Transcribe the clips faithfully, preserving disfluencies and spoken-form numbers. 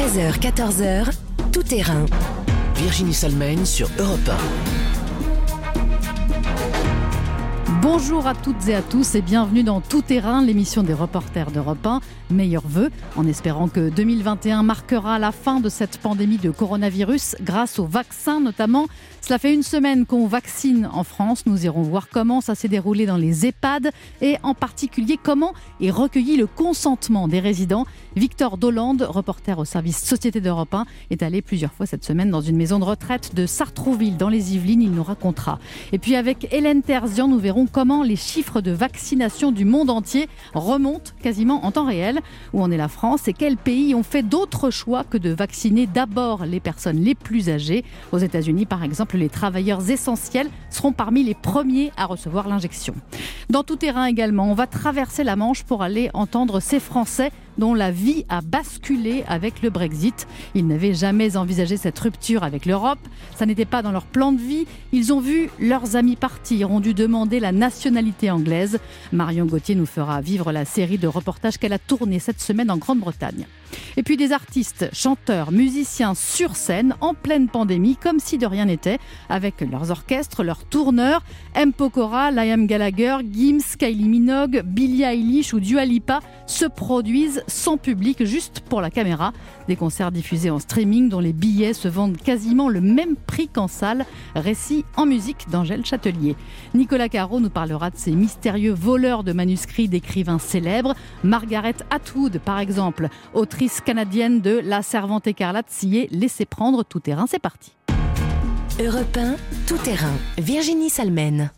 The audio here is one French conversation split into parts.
treize heures quatorze heures, Tout Terrain. Virginie Salmen sur Europe un. Bonjour à toutes et à tous et bienvenue dans Tout Terrain, l'émission des reporters d'Europe un. Meilleurs vœux, en espérant que deux mille vingt et un marquera la fin de cette pandémie de coronavirus, grâce aux vaccins notamment. Cela fait une semaine qu'on vaccine en France. Nous irons voir comment ça s'est déroulé dans les EHPAD et en particulier comment est recueilli le consentement des résidents. Victor Dolande, reporter au service Société d'Europe un, est allé plusieurs fois cette semaine dans une maison de retraite de Sartrouville dans les Yvelines. Il nous racontera. Et puis avec Hélène Terzian, nous verrons comment les chiffres de vaccination du monde entier remontent quasiment en temps réel. Où en est la France et quels pays ont fait d'autres choix que de vacciner d'abord les personnes les plus âgées? Aux États-Unis, par exemple, les travailleurs essentiels seront parmi les premiers à recevoir l'injection. Dans Tout Terrain également, on va traverser la Manche pour aller entendre ces Français dont la vie a basculé avec le Brexit. Ils n'avaient jamais envisagé cette rupture avec l'Europe. Ça n'était pas dans leur plan de vie. Ils ont vu leurs amis partir, ont dû demander la nationalité anglaise. Marion Gauthier nous fera vivre la série de reportages qu'elle a tournée cette semaine en Grande-Bretagne. Et puis des artistes, chanteurs, musiciens sur scène en pleine pandémie, comme si de rien n'était, avec leurs orchestres, leurs tourneurs, M. Pokora, Liam Gallagher, Gims, Kylie Minogue, Billie Eilish ou Dua Lipa se produisent sans public, juste pour la caméra. Des concerts diffusés en streaming dont les billets se vendent quasiment le même prix qu'en salle. Récit en musique d'Angèle Châtelier. Nicolas Carreau nous parlera de ces mystérieux voleurs de manuscrits d'écrivains célèbres. Margaret Atwood, par exemple, autrice canadienne de La Servante écarlate, s'y est laissée prendre. Tout Terrain, c'est parti. Europe un, Tout Terrain, Virginie Salmen.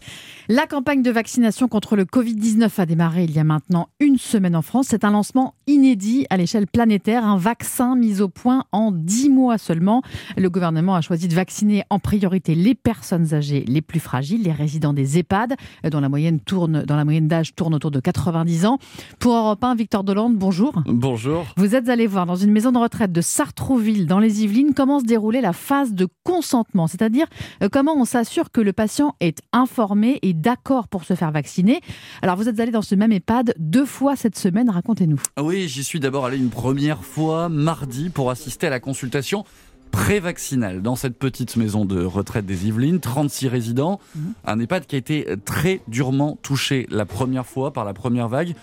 La campagne de vaccination contre le covid dix-neuf a démarré il y a maintenant une semaine en France. C'est un lancement inédit à l'échelle planétaire. Un vaccin mis au point en dix mois seulement. Le gouvernement a choisi de vacciner en priorité les personnes âgées les plus fragiles, les résidents des EHPAD, dont la moyenne, tourne, dont la moyenne d'âge tourne autour de quatre-vingt-dix ans. Pour Europe un, Victor Dolande, bonjour. Bonjour. Vous êtes allé voir dans une maison de retraite de Sartrouville, dans les Yvelines, comment se déroulait la phase de consentement. C'est-à-dire comment on s'assure que le patient est informé et d'accord pour se faire vacciner. Alors vous êtes allé dans ce même EHPAD deux fois cette semaine, racontez-nous. Oui, j'y suis d'abord allé une première fois mardi pour assister à la consultation pré-vaccinale dans cette petite maison de retraite des Yvelines, trente-six résidents, mmh. un EHPAD qui a été très durement touché la première fois par la première vague,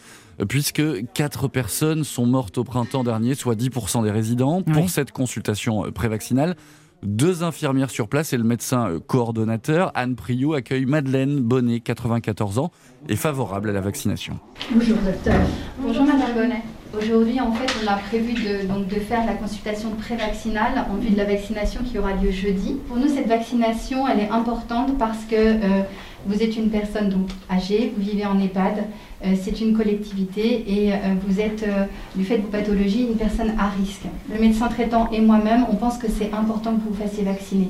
puisque quatre personnes sont mortes au printemps dernier, soit dix pour cent des résidents, oui. pour cette consultation pré-vaccinale. Deux infirmières sur place et le médecin coordonnateur, Anne Priou, accueille Madeleine Bonnet, quatre-vingt-quatorze ans, et favorable à la vaccination. Bonjour docteur. Bonjour madame Bonnet. Aujourd'hui, en fait, on a prévu de, donc, de faire la consultation pré-vaccinale en vue de la vaccination qui aura lieu jeudi. Pour nous, cette vaccination, elle est importante parce que euh, vous êtes une personne donc, âgée, vous vivez en EHPAD, euh, c'est une collectivité et euh, vous êtes, euh, du fait de vos pathologies, une personne à risque. Le médecin traitant et moi-même, on pense que c'est important que vous vous fassiez vacciner.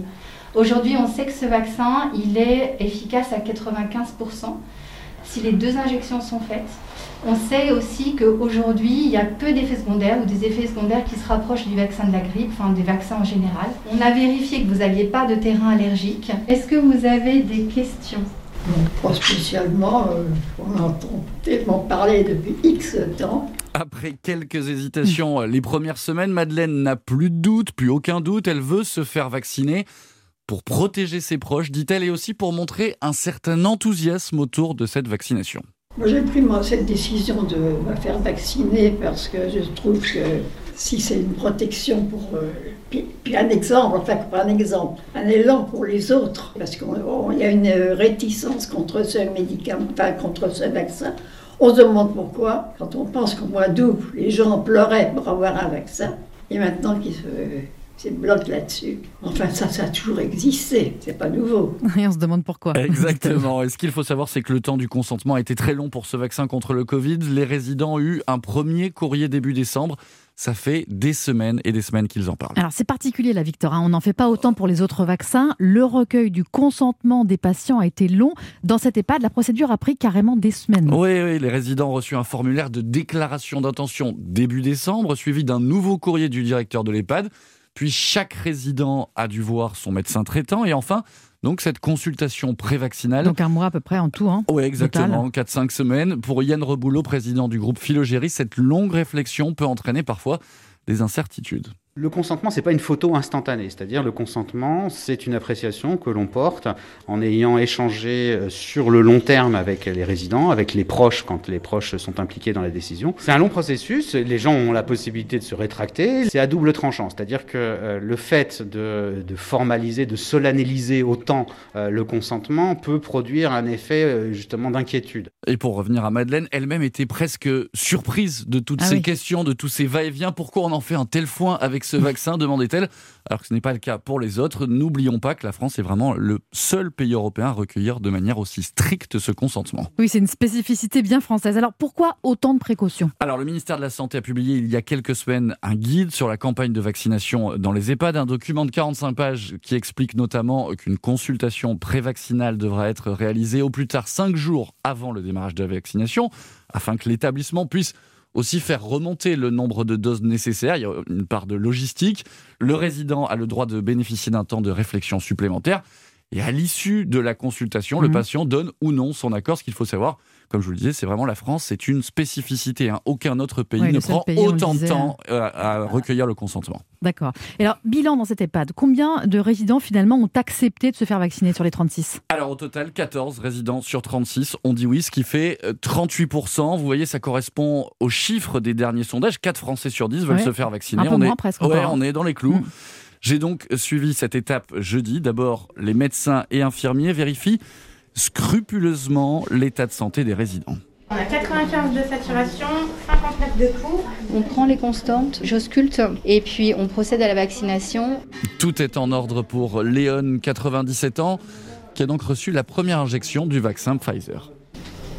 Aujourd'hui, on sait que ce vaccin, il est efficace à quatre-vingt-quinze pour cent si les deux injections sont faites. On sait aussi qu'aujourd'hui, il y a peu d'effets secondaires ou des effets secondaires qui se rapprochent du vaccin de la grippe, enfin des vaccins en général. On a vérifié que vous n'aviez pas de terrain allergique. Est-ce que vous avez des questions ? Non, pas spécialement. Euh, on entend tellement parler depuis X temps. Après quelques hésitations les premières semaines, Madeleine n'a plus de doute, plus aucun doute. Elle veut se faire vacciner. Pour protéger ses proches, dit-elle, et aussi pour montrer un certain enthousiasme autour de cette vaccination. Moi, j'ai pris moi, cette décision de me faire vacciner parce que je trouve que si c'est une protection pour... Euh, puis, puis un exemple, enfin pas un exemple, un élan pour les autres, parce qu'il y a une réticence contre ce médicament, enfin contre ce vaccin. On se demande pourquoi, quand on pense qu'au mois d'août, les gens pleuraient pour avoir un vaccin, et maintenant qu'ils se... C'est bloc là-dessus. Enfin, ça, ça a toujours existé. C'est pas nouveau. Et on se demande pourquoi. Exactement. Et ce qu'il faut savoir, c'est que le temps du consentement a été très long pour ce vaccin contre le Covid. Les résidents ont eu un premier courrier début décembre. Ça fait des semaines et des semaines qu'ils en parlent. Alors c'est particulier là, Victor, hein. On n'en fait pas autant pour les autres vaccins. Le recueil du consentement des patients a été long. Dans cet EHPAD, la procédure a pris carrément des semaines. Oui, oui, les résidents ont reçu un formulaire de déclaration d'intention début décembre, suivi d'un nouveau courrier du directeur de l'EHPAD. Puis chaque résident a dû voir son médecin traitant. Et enfin, donc cette consultation prévaccinale. Donc un mois à peu près en tout. Hein, oui, exactement, quatre à cinq semaines. Pour Yann Reboulot, président du groupe Phylogérie, cette longue réflexion peut entraîner parfois des incertitudes. Le consentement, c'est pas une photo instantanée, c'est-à-dire le consentement, c'est une appréciation que l'on porte en ayant échangé sur le long terme avec les résidents, avec les proches, quand les proches sont impliqués dans la décision. C'est un long processus, les gens ont la possibilité de se rétracter, c'est à double tranchant, c'est-à-dire que le fait de, de formaliser, de solenneliser autant le consentement peut produire un effet justement d'inquiétude. Et pour revenir à Madeleine, elle-même était presque surprise de toutes ah ces oui. questions, de tous ces va-et-vient, pourquoi on en fait un tel foin avec ce vaccin, demandait-elle, alors que ce n'est pas le cas pour les autres. N'oublions pas que la France est vraiment le seul pays européen à recueillir de manière aussi stricte ce consentement. Oui, c'est une spécificité bien française. Alors pourquoi autant de précautions ? Alors le ministère de la Santé a publié il y a quelques semaines un guide sur la campagne de vaccination dans les EHPAD, un document de quarante-cinq pages qui explique notamment qu'une consultation prévaccinale devra être réalisée au plus tard cinq jours avant le démarrage de la vaccination, afin que l'établissement puisse aussi faire remonter le nombre de doses nécessaires, il y a une part de logistique. Le résident a le droit de bénéficier d'un temps de réflexion supplémentaire. Et à l'issue de la consultation, mmh. le patient donne ou non son accord. Ce qu'il faut savoir, comme je vous le disais, c'est vraiment la France, c'est une spécificité. Hein. Aucun autre pays ouais, ne prend pays, autant de temps euh, à recueillir le consentement. D'accord. Et alors, bilan dans cette EHPAD, combien de résidents finalement ont accepté de se faire vacciner sur les trente-six ? Alors au total, quatorze résidents sur trente-six ont dit oui, ce qui fait trente-huit pour cent. Vous voyez, ça correspond aux chiffres des derniers sondages. quatre Français sur dix veulent ouais. se faire vacciner. Un peu on moins est... presque. Ouais, on est dans les clous. Mmh. J'ai donc suivi cette étape jeudi. D'abord, les médecins et infirmiers vérifient scrupuleusement l'état de santé des résidents. On a quatre-vingt-quinze de saturation, cinquante-neuf de pouls. On prend les constantes, j'ausculte et puis on procède à la vaccination. Tout est en ordre pour Léon, quatre-vingt-dix-sept ans, qui a donc reçu la première injection du vaccin Pfizer.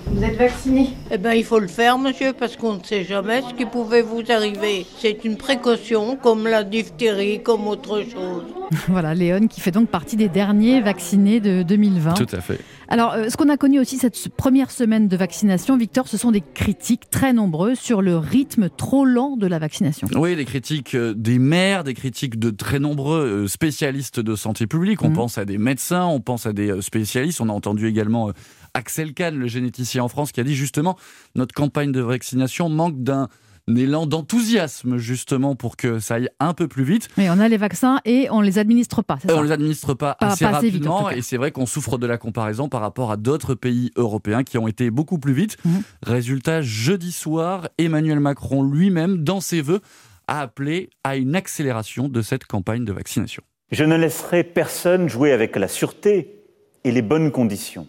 Vous êtes vacciné ? Eh bien, il faut le faire, monsieur, parce qu'on ne sait jamais ce qui pouvait vous arriver. C'est une précaution, comme la diphtérie, comme autre chose. Voilà, Léon, qui fait donc partie des derniers vaccinés de deux mille vingt. Tout à fait. Alors, ce qu'on a connu aussi cette première semaine de vaccination, Victor, ce sont des critiques très nombreuses sur le rythme trop lent de la vaccination. Oui, des critiques des maires, des critiques de très nombreux spécialistes de santé publique. On mmh. pense à des médecins, on pense à des spécialistes. On a entendu également Axel Kahn, le généticien en France, qui a dit justement « Notre campagne de vaccination manque d'un élan d'enthousiasme, justement, pour que ça aille un peu plus vite. » Mais on a les vaccins et on ne les administre pas, c'est ça ? On ne les administre pas, pas assez pas rapidement. Assez vite, et c'est vrai qu'on souffre de la comparaison par rapport à d'autres pays européens qui ont été beaucoup plus vite. Mmh. Résultat, jeudi soir, Emmanuel Macron lui-même, dans ses vœux, a appelé à une accélération de cette campagne de vaccination. « Je ne laisserai personne jouer avec la sûreté et les bonnes conditions. »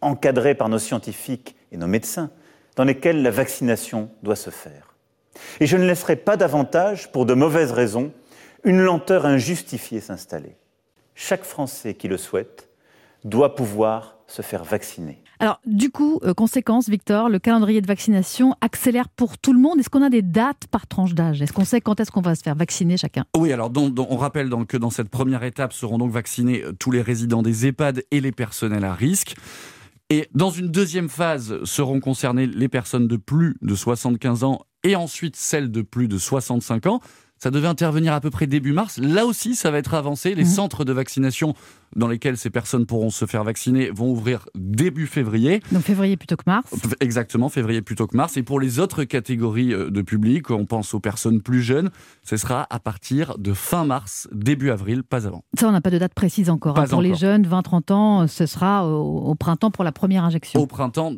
encadrés par nos scientifiques et nos médecins, dans lesquels la vaccination doit se faire. Et je ne laisserai pas davantage, pour de mauvaises raisons, une lenteur injustifiée s'installer. Chaque Français qui le souhaite doit pouvoir se faire vacciner. Alors, du coup, euh, conséquence, Victor, le calendrier de vaccination accélère pour tout le monde. Est-ce qu'on a des dates par tranche d'âge ? Est-ce qu'on sait quand est-ce qu'on va se faire vacciner chacun ? Oui, alors don, don, on rappelle donc que dans cette première étape seront donc vaccinés tous les résidents des EHPAD et les personnels à risque. Et dans une deuxième phase seront concernées les personnes de plus de soixante-quinze ans et ensuite celles de plus de soixante-cinq ans. Ça devait intervenir à peu près début mars. Là aussi, ça va être avancé. Les mmh. centres de vaccination dans lesquels ces personnes pourront se faire vacciner vont ouvrir début février. Donc février plutôt que mars. Exactement, février plutôt que mars. Et pour les autres catégories de public, on pense aux personnes plus jeunes, ce sera à partir de fin mars, début avril, pas avant. Ça, on n'a pas de date précise encore. Hein. Pour encore. Les jeunes, vingt à trente ans, ce sera au, au printemps pour la première injection. Au printemps,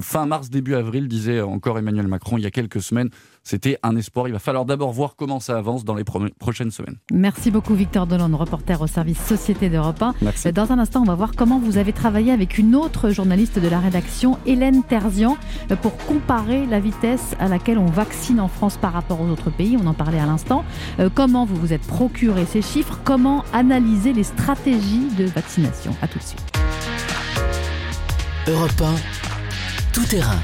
fin mars, début avril, disait encore Emmanuel Macron il y a quelques semaines. C'était un espoir. Il va falloir d'abord voir comment ça avance dans les pro- prochaines semaines. Merci beaucoup Victor Dolande, reporter au service Société d'Europe un. Merci. Dans un instant, on va voir comment vous avez travaillé avec une autre journaliste de la rédaction, Hélène Terzian, pour comparer la vitesse à laquelle on vaccine en France par rapport aux autres pays. On en parlait à l'instant. Comment vous vous êtes procuré ces chiffres ? Comment analyser les stratégies de vaccination ? À tout de suite. Europe un, tout terrain.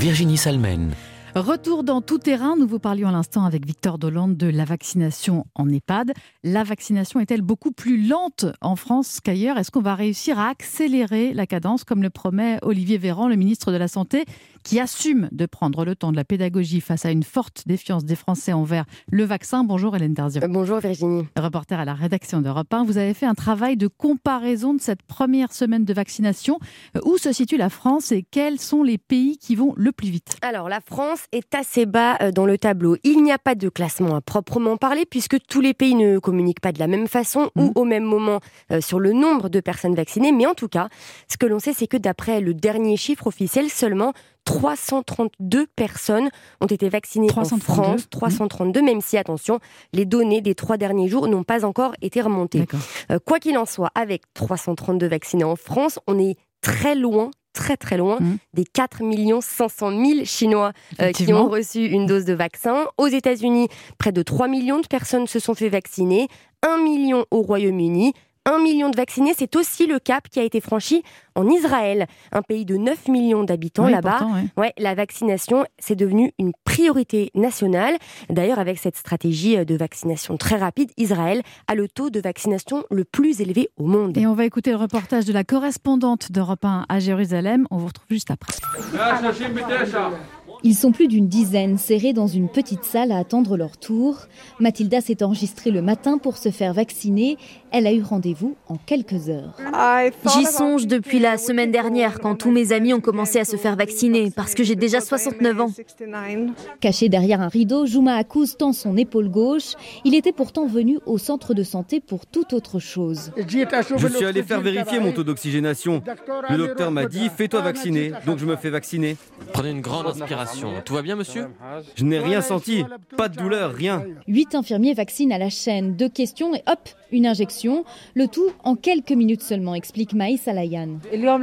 Virginie Salmen. Retour dans Tout Terrain, nous vous parlions à l'instant avec Victor Dolande de la vaccination en EHPAD. La vaccination est-elle beaucoup plus lente en France qu'ailleurs ? Est-ce qu'on va réussir à accélérer la cadence, comme le promet Olivier Véran, le ministre de la Santé, qui assume de prendre le temps de la pédagogie face à une forte défiance des Français envers le vaccin. Bonjour Hélène Terzian. Bonjour Virginie. Reporter à la rédaction d'Europe un, vous avez fait un travail de comparaison de cette première semaine de vaccination. Où se situe la France et quels sont les pays qui vont le plus vite ? Alors la France est assez bas dans le tableau. Il n'y a pas de classement à proprement parler puisque tous les pays ne communiquent pas de la même façon mmh. ou au même moment sur le nombre de personnes vaccinées. Mais en tout cas, ce que l'on sait, c'est que d'après le dernier chiffre officiel, seulement trois cent trente-deux personnes ont été vaccinées trois cent trente-deux. En France, trois cent trente-deux, même si, attention, les données des trois derniers jours n'ont pas encore été remontées. Euh, quoi qu'il en soit, avec trois cent trente-deux vaccinés en France, on est très loin très très loin, mmh. des quatre millions cinq cent mille Chinois euh, qui ont reçu une dose de vaccin. Aux États-Unis, près de trois millions de personnes se sont fait vacciner, un million au Royaume-Uni. un million de vaccinés, c'est aussi le cap qui a été franchi en Israël, un pays de neuf millions d'habitants oui, là-bas. Pourtant, ouais. Ouais, la vaccination, c'est devenu une priorité nationale. D'ailleurs, avec cette stratégie de vaccination très rapide, Israël a le taux de vaccination le plus élevé au monde. Et on va écouter le reportage de la correspondante d'Europe un à Jérusalem. On vous retrouve juste après. Ils sont plus d'une dizaine, serrés dans une petite salle à attendre leur tour. Mathilda s'est enregistrée le matin pour se faire vacciner. Elle a eu rendez-vous en quelques heures. J'y songe depuis la semaine dernière, quand tous mes amis ont commencé à se faire vacciner, parce que j'ai déjà soixante-neuf ans. Caché derrière un rideau, Jouma Akouz tend son épaule gauche. Il était pourtant venu au centre de santé pour toute autre chose. Je suis allé faire vérifier mon taux d'oxygénation. Le docteur m'a dit « fais-toi vacciner », donc je me fais vacciner. Prenez une grande inspiration. Tout va bien, monsieur ? Je n'ai rien senti, pas de douleur, rien. Huit infirmiers vaccinent à la chaîne. Deux questions et hop, une injection. Le tout en quelques minutes seulement, explique Maïs Alayan.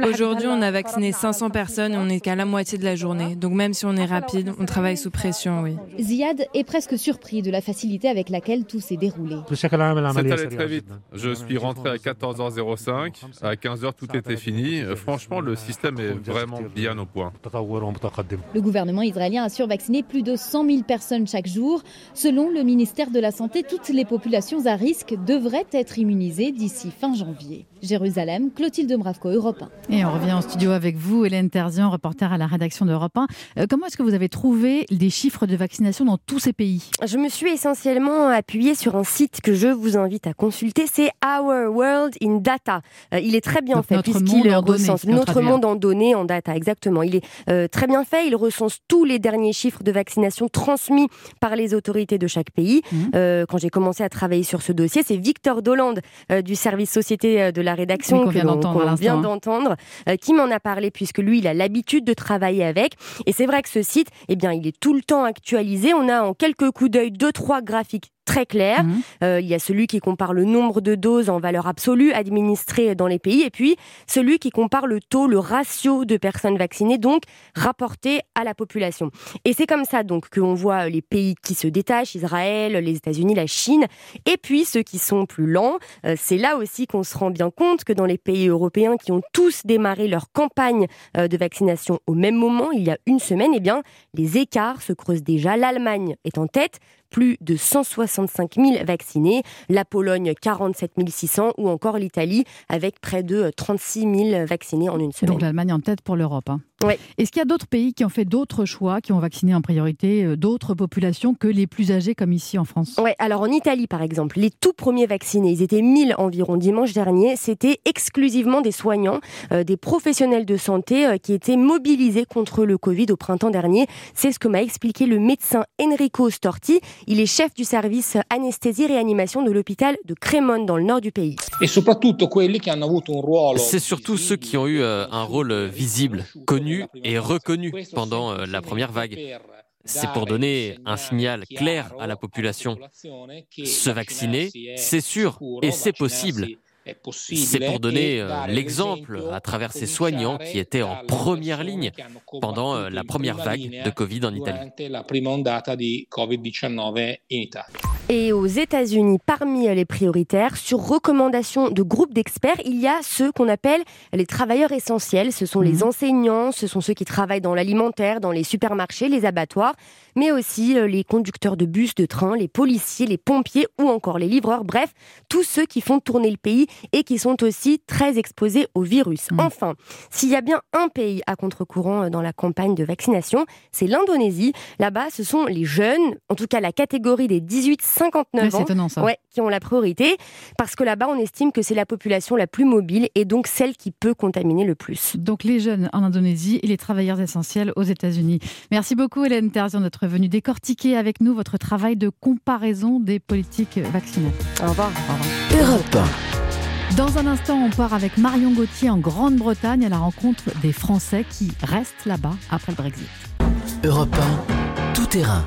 Aujourd'hui, on a vacciné cinq cents personnes et on n'est qu'à la moitié de la journée. Donc même si on est rapide, on travaille sous pression, oui. Ziad est presque surpris de la facilité avec laquelle tout s'est déroulé. C'est allé très vite. Je suis rentré à quatorze heures cinq. À quinze heures, tout était fini. Franchement, le système est vraiment bien au point. Le gouvernement israélien a survacciné plus de cent mille personnes chaque jour. Selon le ministère de la Santé, toutes les populations à risque devraient être immunisées d'ici fin janvier. Jérusalem, Clotilde Mravko, Europe un. Et on revient en studio avec vous, Hélène Terzian, reporter à la rédaction d'Europe un. Euh, comment est-ce que vous avez trouvé les chiffres de vaccination dans tous ces pays ? Je me suis essentiellement appuyée sur un site que je vous invite à consulter, c'est Our World in Data. Euh, il est très bien Donc fait, puisqu'il recense notre monde en données, en data, exactement. Il est euh, très bien fait, il recense tous les derniers chiffres de vaccination transmis par les autorités de chaque pays. Mmh. Euh, quand j'ai commencé à travailler sur ce dossier, c'est Victor Dolande euh, du service société de la rédaction qu'on vient d'entendre, qu'on vient d'entendre euh, qui m'en a parlé puisque lui, il a l'habitude de travailler avec. Et c'est vrai que ce site, eh bien, il est tout le temps actualisé. On a en quelques coups d'œil deux, trois graphiques très clair. Mmh. Euh, il y a celui qui compare le nombre de doses en valeur absolue administrées dans les pays et puis celui qui compare le taux, le ratio de personnes vaccinées, donc rapporté à la population. Et c'est comme ça donc qu'on voit les pays qui se détachent, Israël, les États-Unis, la Chine, et puis ceux qui sont plus lents. Euh, c'est là aussi qu'on se rend bien compte que dans les pays européens qui ont tous démarré leur campagne euh, de vaccination au même moment, il y a une semaine, eh bien, les écarts se creusent déjà. L'Allemagne est en tête, plus de cent soixante-cinq mille vaccinés, la Pologne quarante-sept mille six cents ou encore l'Italie avec près de trente-six mille vaccinés en une semaine. Donc l'Allemagne en tête pour l'Europe. Hein. Ouais. Est-ce qu'il y a d'autres pays qui ont fait d'autres choix, qui ont vacciné en priorité d'autres populations que les plus âgées comme ici en France ? Oui, alors en Italie par exemple, les tout premiers vaccinés, ils étaient mille environ dimanche dernier, c'était exclusivement des soignants, euh, des professionnels de santé euh, qui étaient mobilisés contre le Covid au printemps dernier. C'est ce que m'a expliqué le médecin Enrico Storti. Il est chef du service anesthésie-réanimation de l'hôpital de Crémone, dans le nord du pays. C'est surtout ceux qui ont eu un rôle visible, connu et reconnu pendant la première vague. C'est pour donner un signal clair à la population. Se vacciner, c'est sûr et c'est possible. C'est pour donner l'exemple à travers ces soignants qui étaient en première ligne pendant la première vague de Covid en Italie. Et aux États-Unis, parmi les prioritaires, sur recommandation de groupes d'experts, il y a ceux qu'on appelle les travailleurs essentiels. Ce sont les enseignants, ce sont ceux qui travaillent dans l'alimentaire, dans les supermarchés, les abattoirs, mais aussi les conducteurs de bus, de train, les policiers, les pompiers ou encore les livreurs. Bref, tous ceux qui font tourner le pays et qui sont aussi très exposés au virus. Mmh. Enfin, s'il y a bien un pays à contre-courant dans la campagne de vaccination, c'est l'Indonésie. Là-bas, ce sont les jeunes, en tout cas la catégorie des dix-huit à cinquante-neuf oui, ans, étonnant, ça. Ouais, qui ont la priorité, parce que là-bas, on estime que c'est la population la plus mobile et donc celle qui peut contaminer le plus. Donc les jeunes en Indonésie et les travailleurs essentiels aux États-Unis. Merci beaucoup Hélène Terzian d'être venue décortiquer avec nous votre travail de comparaison des politiques vaccinales. Au revoir. Au revoir. Europe. Dans un instant, on part avec Marion Gauthier en Grande-Bretagne à la rencontre des Français qui restent là-bas après le Brexit. Europe un, tout terrain.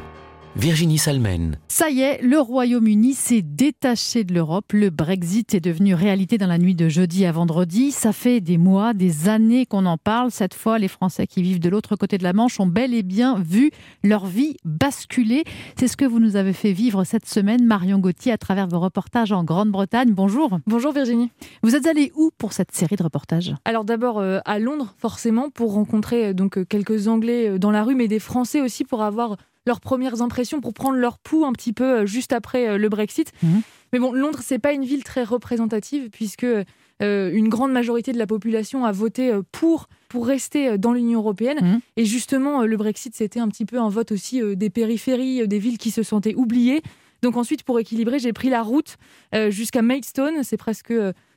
Virginie Salmen. Ça y est, le Royaume-Uni s'est détaché de l'Europe. Le Brexit est devenu réalité dans la nuit de jeudi à vendredi. Ça fait des mois, des années qu'on en parle. Cette fois, les Français qui vivent de l'autre côté de la Manche ont bel et bien vu leur vie basculer. C'est ce que vous nous avez fait vivre cette semaine, Marion Gauthier, à travers vos reportages en Grande-Bretagne. Bonjour. Bonjour Virginie. Vous êtes allée où pour cette série de reportages ? Alors d'abord euh, à Londres, forcément, pour rencontrer euh, donc, quelques Anglais dans la rue, mais des Français aussi pour avoir leurs premières impressions, pour prendre leur pouls un petit peu juste après le Brexit. Mmh. Mais bon, Londres, c'est pas une ville très représentative puisque euh, une grande majorité de la population a voté pour, pour rester dans l'Union européenne. Mmh. Et justement, le Brexit, c'était un petit peu un vote aussi des périphéries, des villes qui se sentaient oubliées. Donc ensuite, pour équilibrer, j'ai pris la route jusqu'à Maidstone. C'est presque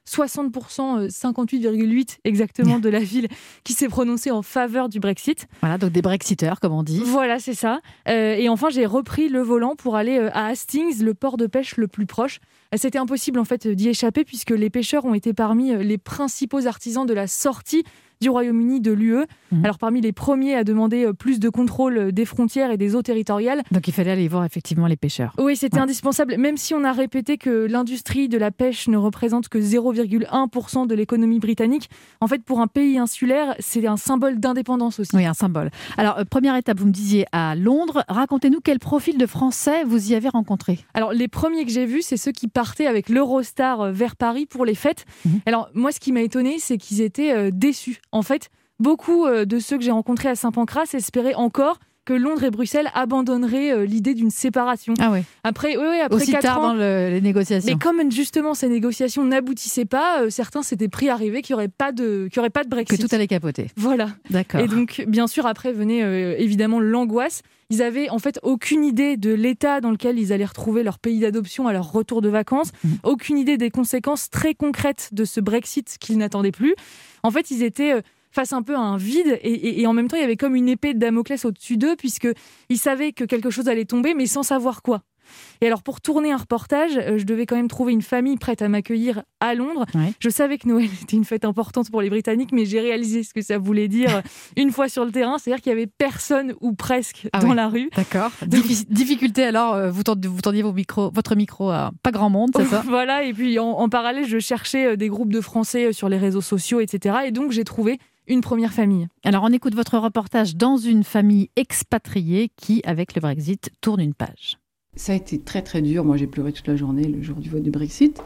soixante pour cent, cinquante-huit virgule huit exactement, de la ville qui s'est prononcée en faveur du Brexit. Voilà, donc des Brexiteurs, comme on dit. Voilà, c'est ça. Euh, et enfin, j'ai repris le volant pour aller à Hastings, le port de pêche le plus proche. C'était impossible, en fait, d'y échapper, puisque les pêcheurs ont été parmi les principaux artisans de la sortie du Royaume-Uni de l'U E. Mmh. Alors, parmi les premiers à demander plus de contrôle des frontières et des eaux territoriales. Donc, il fallait aller voir effectivement les pêcheurs. Oui, c'était ouais. indispensable. Même si on a répété que l'industrie de la pêche ne représente que zéro virgule un pour cent de l'économie britannique, en fait, pour un pays insulaire, c'est un symbole d'indépendance aussi. Oui, un symbole. Alors, euh, première étape, vous me disiez à Londres. Racontez-nous quel profil de Français vous y avez rencontré. Alors, les premiers que j'ai vus, c'est ceux qui partaient avec l'Eurostar vers Paris pour les fêtes. Mmh. Alors, moi, ce qui m'a étonnée, c'est qu'ils étaient euh, déçus. En fait, beaucoup de ceux que j'ai rencontrés à Saint-Pancras espéraient encore que Londres et Bruxelles abandonneraient l'idée d'une séparation. Ah oui. Après, oui, oui, après aussi quatre tard ans, dans le, les négociations. Mais comme justement ces négociations n'aboutissaient pas, euh, certains s'étaient pris à rêver qu'il n'y aurait pas de, qu'il n'y aurait pas de Brexit. Que tout allait capoter. Voilà. D'accord. Et donc, bien sûr, après venait euh, évidemment l'angoisse. Ils n'avaient en fait aucune idée de l'état dans lequel ils allaient retrouver leur pays d'adoption à leur retour de vacances. Mmh. Aucune idée des conséquences très concrètes de ce Brexit qu'ils n'attendaient plus. En fait, ils étaient face un peu à un vide et, et, et en même temps, il y avait comme une épée de Damoclès au-dessus d'eux puisqu'ils savaient que quelque chose allait tomber, mais sans savoir quoi. Et alors, pour tourner un reportage, je devais quand même trouver une famille prête à m'accueillir à Londres. Ouais. Je savais que Noël était une fête importante pour les Britanniques, mais j'ai réalisé ce que ça voulait dire une fois sur le terrain. C'est-à-dire qu'il n'y avait personne ou presque ah dans ouais. la rue. D'accord. Donc, difficulté alors, vous tendiez vos micros, votre micro à pas grand monde, c'est ça ? Voilà, et puis en, en parallèle, je cherchais des groupes de Français sur les réseaux sociaux, et cetera. Et donc, j'ai trouvé une première famille. Alors, on écoute votre reportage dans une famille expatriée qui, avec le Brexit, tourne une page. Ça a été très très dur, moi j'ai pleuré toute la journée le jour du vote du Brexit,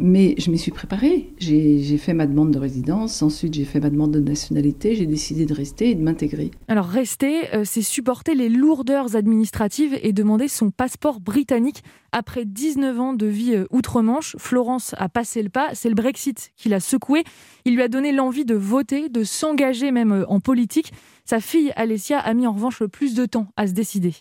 mais je m'y suis préparée, j'ai, j'ai fait ma demande de résidence, ensuite j'ai fait ma demande de nationalité, j'ai décidé de rester et de m'intégrer. Alors rester, euh, c'est supporter les lourdeurs administratives et demander son passeport britannique. Après dix-neuf ans de vie outre-Manche, Florence a passé le pas, c'est le Brexit qui l'a secouée. Il lui a donné l'envie de voter, de s'engager même en politique. Sa fille Alessia a mis en revanche le plus de temps à se décider.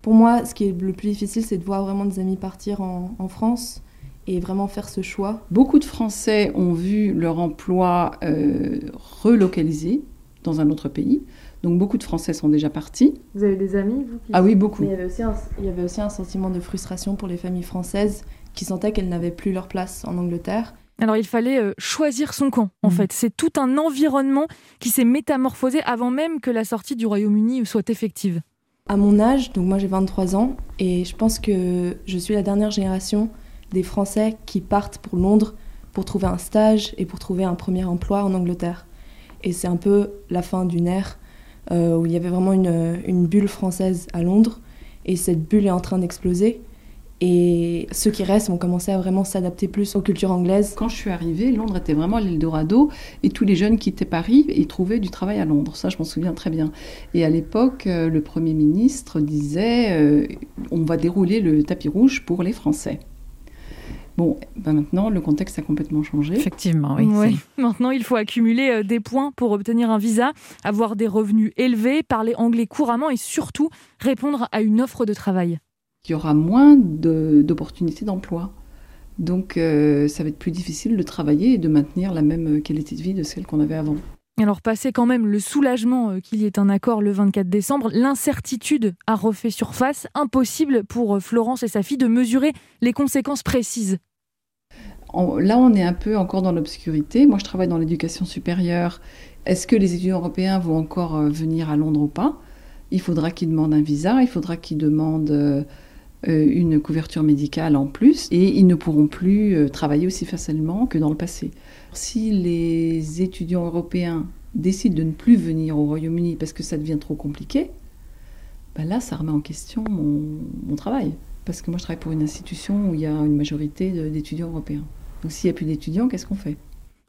Pour moi, ce qui est le plus difficile, c'est de voir vraiment des amis partir en, en France et vraiment faire ce choix. Beaucoup de Français ont vu leur emploi euh, relocalisé dans un autre pays. Donc beaucoup de Français sont déjà partis. Vous avez des amis, vous qui... Ah oui, beaucoup. Mais il y avait aussi un, il y avait aussi un sentiment de frustration pour les familles françaises qui sentaient qu'elles n'avaient plus leur place en Angleterre. Alors, il fallait choisir son camp, en mmh. fait. C'est tout un environnement qui s'est métamorphosé avant même que la sortie du Royaume-Uni soit effective. À mon âge, donc moi j'ai vingt-trois ans, et je pense que je suis la dernière génération des Français qui partent pour Londres pour trouver un stage et pour trouver un premier emploi en Angleterre. Et c'est un peu la fin d'une ère euh, où il y avait vraiment une, une bulle française à Londres, et cette bulle est en train d'exploser. Et ceux qui restent vont commencer à vraiment s'adapter plus aux cultures anglaises. Quand je suis arrivée, Londres était vraiment l'Eldorado et tous les jeunes quittaient Paris et trouvaient du travail à Londres. Ça, je m'en souviens très bien. Et à l'époque, le Premier ministre disait euh, « on va dérouler le tapis rouge pour les Français ». Bon, ben maintenant, le contexte a complètement changé. Effectivement, oui. oui. Maintenant, il faut accumuler des points pour obtenir un visa, avoir des revenus élevés, parler anglais couramment et surtout répondre à une offre de travail. Il y aura moins de, d'opportunités d'emploi. Donc, euh, ça va être plus difficile de travailler et de maintenir la même qualité de vie de celle qu'on avait avant. Alors, passé quand même le soulagement qu'il y ait un accord le vingt-quatre décembre, l'incertitude a refait surface. Impossible pour Florence et sa fille de mesurer les conséquences précises. Là, on est un peu encore dans l'obscurité. Moi, je travaille dans l'éducation supérieure. Est-ce que les étudiants européens vont encore venir à Londres ou pas ? Il faudra qu'ils demandent un visa, il faudra qu'ils demandent une couverture médicale en plus. Et ils ne pourront plus travailler aussi facilement que dans le passé. Si les étudiants européens décident de ne plus venir au Royaume-Uni parce que ça devient trop compliqué, ben là, ça remet en question mon, mon travail. Parce que moi, je travaille pour une institution où il y a une majorité d'étudiants européens. Donc s'il n'y a plus d'étudiants, qu'est-ce qu'on fait ?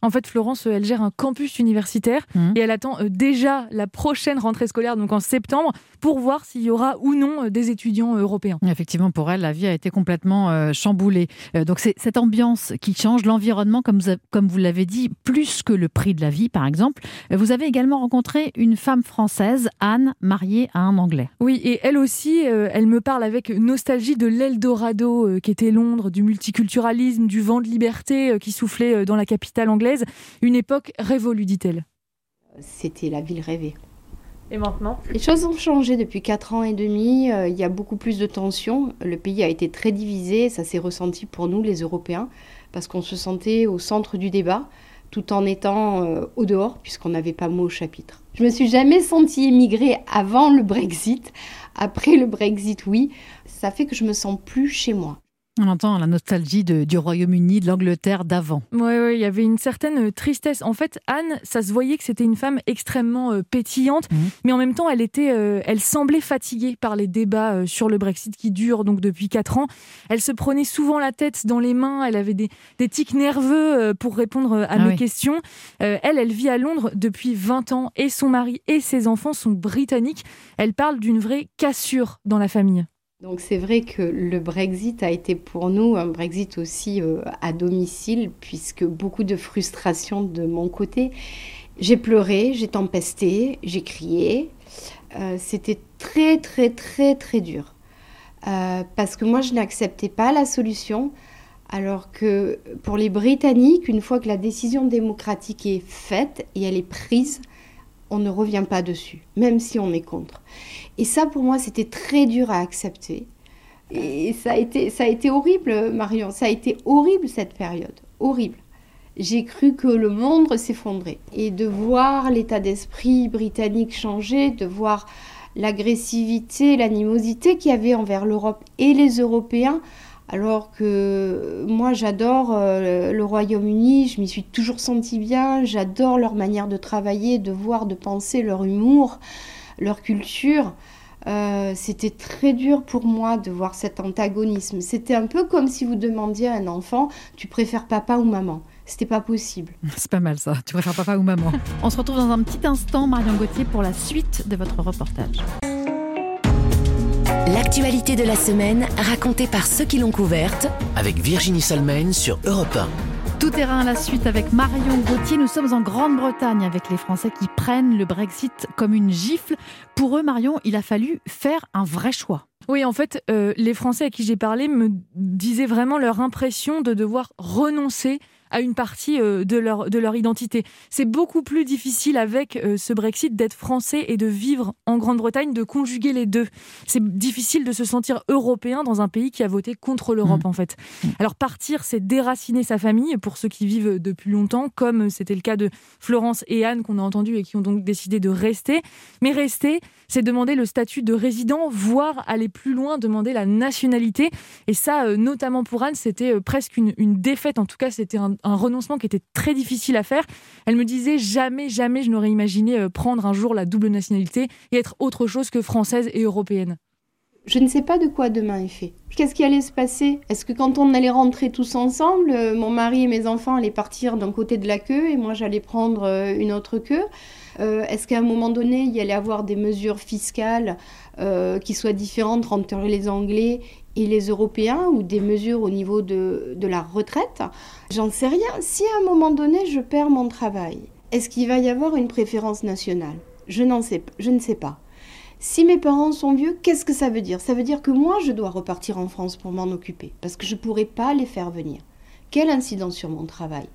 En fait, Florence, elle gère un campus universitaire mmh. et elle attend déjà la prochaine rentrée scolaire, donc en septembre, pour voir s'il y aura ou non des étudiants européens. Effectivement, pour elle, la vie a été complètement euh, chamboulée. Euh, donc c'est cette ambiance qui change, l'environnement, comme vous, comme vous l'avez dit, plus que le prix de la vie, par exemple. Vous avez également rencontré une femme française, Anne, mariée à un Anglais. Oui, et elle aussi, euh, elle me parle avec nostalgie de l'Eldorado euh, qui était Londres, du multiculturalisme, du vent de liberté euh, qui soufflait euh, dans la capitale anglaise. Une époque révolue, dit-elle. C'était la ville rêvée. Et maintenant ? Les choses ont changé depuis quatre ans et demi. Euh, il y a beaucoup plus de tensions. Le pays a été très divisé. Ça s'est ressenti pour nous, les Européens, parce qu'on se sentait au centre du débat, tout en étant euh, au dehors, puisqu'on n'avait pas mot au chapitre. Je me suis jamais sentie émigrée avant le Brexit. Après le Brexit, oui. Ça fait que je me sens plus chez moi. On entend la nostalgie de, du Royaume-Uni, de l'Angleterre d'avant. Oui, ouais, il y avait une certaine tristesse. En fait, Anne, ça se voyait que c'était une femme extrêmement euh, pétillante, mmh. mais en même temps, elle, était, euh, elle semblait fatiguée par les débats euh, sur le Brexit qui dure donc, depuis quatre ans. Elle se prenait souvent la tête dans les mains, elle avait des, des tics nerveux euh, pour répondre à ah mes oui. questions. Euh, elle, elle vit à Londres depuis vingt ans et son mari et ses enfants sont britanniques. Elle parle d'une vraie cassure dans la famille. Donc c'est vrai que le Brexit a été pour nous un Brexit aussi euh, à domicile, puisque beaucoup de frustration de mon côté. J'ai pleuré, j'ai tempesté, j'ai crié. Euh, c'était très très très très dur. Euh, parce que moi je n'acceptais pas la solution, alors que pour les Britanniques, une fois que la décision démocratique est faite et elle est prise, on ne revient pas dessus, même si on est contre. Et ça, pour moi, c'était très dur à accepter. Et ça a été, ça a été horrible, Marion. Ça a été horrible, cette période. Horrible. J'ai cru que le monde s'effondrait. Et de voir l'état d'esprit britannique changer, de voir l'agressivité, l'animosité qu'il y avait envers l'Europe et les Européens, alors que moi, j'adore le Royaume-Uni, je m'y suis toujours sentie bien, j'adore leur manière de travailler, de voir, de penser, leur humour, leur culture. Euh, c'était très dur pour moi de voir cet antagonisme. C'était un peu comme si vous demandiez à un enfant « tu préfères papa ou maman ?» C'était pas possible. C'est pas mal ça, tu préfères papa ou maman. On se retrouve dans un petit instant, Marion Gauthier, pour la suite de votre reportage. L'actualité de la semaine, racontée par ceux qui l'ont couverte, avec Virginie Salmen sur Europe un. Tout terrain à la suite avec Marion Gauthier. Nous sommes en Grande-Bretagne avec les Français qui prennent le Brexit comme une gifle. Pour eux, Marion, il a fallu faire un vrai choix. Oui, en fait, euh, les Français à qui j'ai parlé me disaient vraiment leur impression de devoir renoncer à une partie euh, de, leur, de leur identité. C'est beaucoup plus difficile avec euh, ce Brexit d'être français et de vivre en Grande-Bretagne, de conjuguer les deux. C'est difficile de se sentir européen dans un pays qui a voté contre l'Europe, mmh. en fait. Alors partir, c'est déraciner sa famille, pour ceux qui vivent depuis longtemps, comme c'était le cas de Florence et Anne, qu'on a entendu et qui ont donc décidé de rester. Mais rester, c'est demander le statut de résident, voire aller plus loin, demander la nationalité. Et ça, euh, notamment pour Anne, c'était euh, presque une, une défaite. En tout cas, c'était un un renoncement qui était très difficile à faire. Elle me disait « jamais, jamais je n'aurais imaginé prendre un jour la double nationalité et être autre chose que française et européenne ». Je ne sais pas de quoi demain est fait. Qu'est-ce qui allait se passer? Est-ce que quand on allait rentrer tous ensemble, mon mari et mes enfants allaient partir d'un côté de la queue et moi j'allais prendre une autre queue? euh, Est-ce qu'à un moment donné, il y allait avoir des mesures fiscales euh, qui soient différentes entre les Anglais et les Européens, ou des mesures au niveau de, de la retraite? J'en sais rien. Si à un moment donné, je perds mon travail, est-ce qu'il va y avoir une préférence nationale? Je n'en sais, je ne sais pas. Si mes parents sont vieux, qu'est-ce que ça veut dire? Ça veut dire que moi, je dois repartir en France pour m'en occuper, parce que je ne pourrai pas les faire venir. Quelle incidence sur mon travail?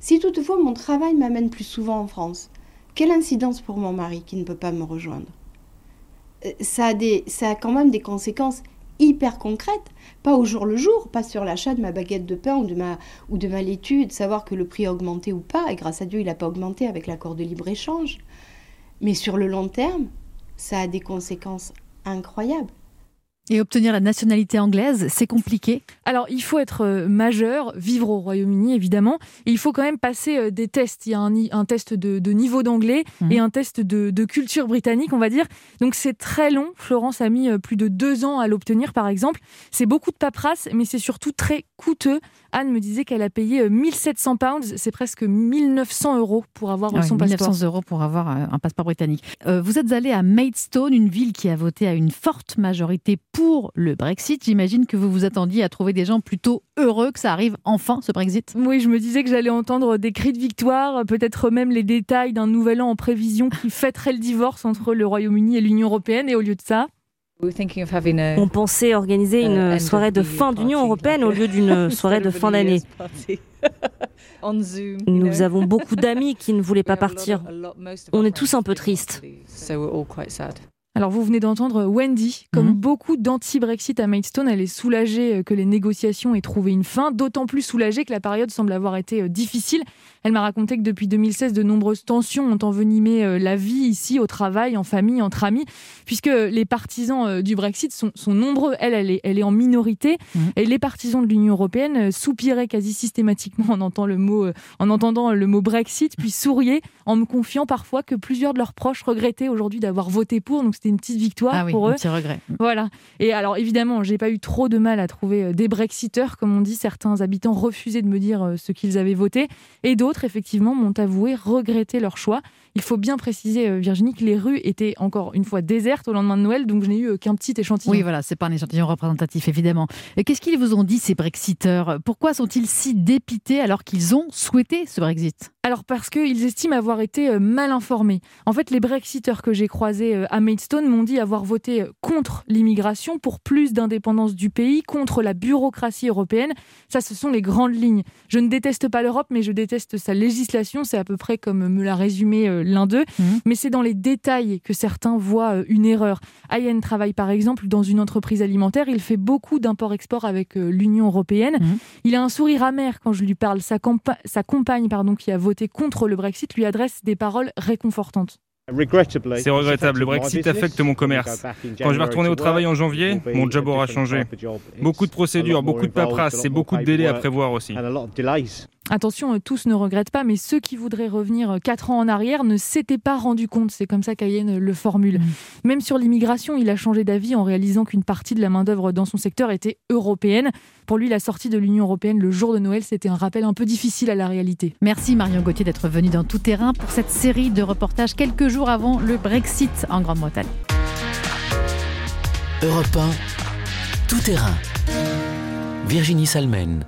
Si toutefois mon travail m'amène plus souvent en France, quelle incidence pour mon mari qui ne peut pas me rejoindre? Ça a, des, ça a quand même des conséquences hyper concrètes, pas au jour le jour, pas sur l'achat de ma baguette de pain ou de ma, ou de ma laitue, et de savoir que le prix a augmenté ou pas, et grâce à Dieu, il n'a pas augmenté avec l'accord de libre-échange. Mais sur le long terme, ça a des conséquences incroyables. Et obtenir la nationalité anglaise, c'est compliqué. Alors, il faut être majeur, vivre au Royaume-Uni, évidemment. Et il faut quand même passer des tests. Il y a un, un test de, de niveau d'anglais mmh. et un test de, de culture britannique, on va dire. Donc, c'est très long. Florence a mis plus de deux ans à l'obtenir, par exemple. C'est beaucoup de paperasse, mais c'est surtout très coûteux. Anne me disait qu'elle a payé mille sept cents pounds, c'est presque mille neuf cents euros pour avoir oui, son passeport. mille neuf cents euros pour avoir un passeport britannique. Euh, vous êtes allé à Maidstone, une ville qui a voté à une forte majorité pour le Brexit. J'imagine que vous vous attendiez à trouver des gens plutôt heureux que ça arrive enfin, ce Brexit. Oui, je me disais que j'allais entendre des cris de victoire, peut-être même les détails d'un nouvel an en prévision qui fêterait le divorce entre le Royaume-Uni et l'Union européenne. Et au lieu de ça... On pensait organiser une soirée de fin d'Union européenne au lieu d'une soirée de fin d'année. Nous avons beaucoup d'amis qui ne voulaient pas partir. On est tous un peu tristes. Alors vous venez d'entendre Wendy. Comme mmh. beaucoup d'anti-Brexit à Maidstone, elle est soulagée que les négociations aient trouvé une fin, d'autant plus soulagée que la période semble avoir été difficile. Elle m'a raconté que depuis deux mille seize, de nombreuses tensions ont envenimé la vie ici, au travail, en famille, entre amis, puisque les partisans du Brexit sont, sont nombreux. Elle, elle est, elle est en minorité. Mmh. Et les partisans de l'Union européenne soupiraient quasi systématiquement en entendant le mot, en entendant le mot Brexit, puis souriaient en me confiant parfois que plusieurs de leurs proches regrettaient aujourd'hui d'avoir voté pour. Donc, une petite victoire ah oui, pour eux. Un petit regret. Voilà. Et alors, évidemment, j'ai pas eu trop de mal à trouver des Brexiteurs, comme on dit. Certains habitants refusaient de me dire ce qu'ils avaient voté. Et d'autres, effectivement, m'ont avoué regretter leur choix. Il faut bien préciser, Virginie, que les rues étaient encore une fois désertes au lendemain de Noël, donc je n'ai eu qu'un petit échantillon. Oui, voilà, c'est pas un échantillon représentatif, évidemment. Et qu'est-ce qu'ils vous ont dit, ces Brexiteurs? Pourquoi sont-ils si dépités alors qu'ils ont souhaité ce Brexit? Alors, parce qu'ils estiment avoir été mal informés. En fait, les Brexiteurs que j'ai croisés à Maidstone m'ont dit avoir voté contre l'immigration, pour plus d'indépendance du pays, contre la bureaucratie européenne. Ça, ce sont les grandes lignes. Je ne déteste pas l'Europe, mais je déteste sa législation. C'est à peu près comme me l'a résumé l'un d'eux, mmh. mais c'est dans les détails que certains voient une erreur. Yann travaille par exemple dans une entreprise alimentaire, il fait beaucoup d'import-export avec l'Union européenne. Mmh. Il a un sourire amer quand je lui parle. Sa, compa- sa compagne pardon, qui a voté contre le Brexit lui adresse des paroles réconfortantes. C'est regrettable, le Brexit affecte mon commerce. Quand je vais retourner au travail en janvier, mon job aura changé. Beaucoup de procédures, beaucoup de paperasse et beaucoup de délais à prévoir aussi. Attention, tous ne regrettent pas, mais ceux qui voudraient revenir quatre ans en arrière ne s'étaient pas rendus compte. C'est comme ça qu'Ayen le formule. Mmh. Même sur l'immigration, il a changé d'avis en réalisant qu'une partie de la main-d'œuvre dans son secteur était européenne. Pour lui, la sortie de l'Union européenne le jour de Noël, c'était un rappel un peu difficile à la réalité. Merci Marion Gauthier d'être venue dans Tout Terrain pour cette série de reportages quelques jours avant le Brexit en Grande-Bretagne. Europe un, Tout Terrain. Virginie Salmen.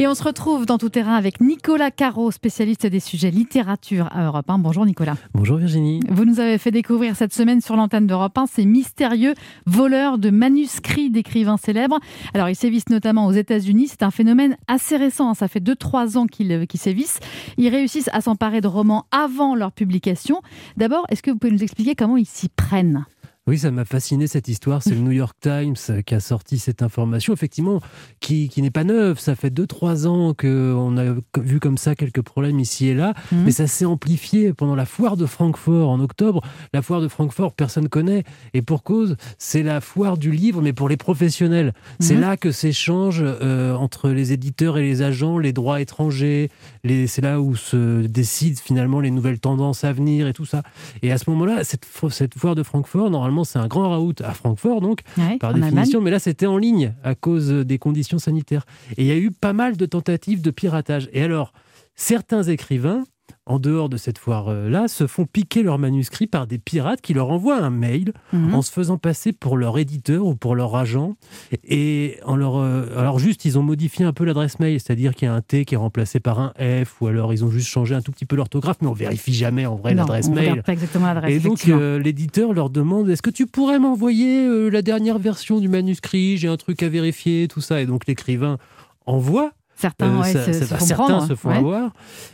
Et on se retrouve dans Tout Terrain avec Nicolas Carreau, spécialiste des sujets littérature à Europe un. Bonjour Nicolas. Bonjour Virginie. Vous nous avez fait découvrir cette semaine sur l'antenne d'Europe un ces mystérieux voleurs de manuscrits d'écrivains célèbres. Alors ils sévissent notamment aux États-Unis. C'est un phénomène assez récent. Ça fait deux à trois ans qu'ils, qu'ils sévissent. Ils réussissent à s'emparer de romans avant leur publication. D'abord, est-ce que vous pouvez nous expliquer comment ils s'y prennent ? Oui, ça m'a fasciné cette histoire. C'est le New York Times qui a sorti cette information, effectivement, qui, qui n'est pas neuve. Ça fait deux à trois ans qu'on a vu comme ça quelques problèmes ici et là, mmh. mais ça s'est amplifié pendant la foire de Francfort en octobre. La foire de Francfort, personne ne connaît. Et pour cause, c'est la foire du livre, mais pour les professionnels. C'est mmh. là que s'échangent euh, entre les éditeurs et les agents, les droits étrangers. Les, c'est là où se décident finalement les nouvelles tendances à venir et tout ça. Et à ce moment-là, cette, cette foire de Francfort, normalement, Normalement, c'est un grand raout à Francfort, donc, ouais, par définition. Allemagne. Mais là, c'était en ligne à cause des conditions sanitaires. Et il y a eu pas mal de tentatives de piratage. Et alors, certains écrivains, en dehors de cette foire-là, se font piquer leurs manuscrits par des pirates qui leur envoient un mail mmh. en se faisant passer pour leur éditeur ou pour leur agent. Et en leur, euh, alors juste, ils ont modifié un peu l'adresse mail, c'est-à-dire qu'il y a un T qui est remplacé par un F, ou alors ils ont juste changé un tout petit peu l'orthographe, mais on ne vérifie jamais en vrai non, l'adresse on mail. Regarde pas exactement l'adresse, et donc euh, l'éditeur leur demande, est-ce que tu pourrais m'envoyer euh, la dernière version du manuscrit, j'ai un truc à vérifier, tout ça. Et donc l'écrivain envoie. Certains, euh, ouais, ça, se, ça, se, bah, certains se font ouais. avoir.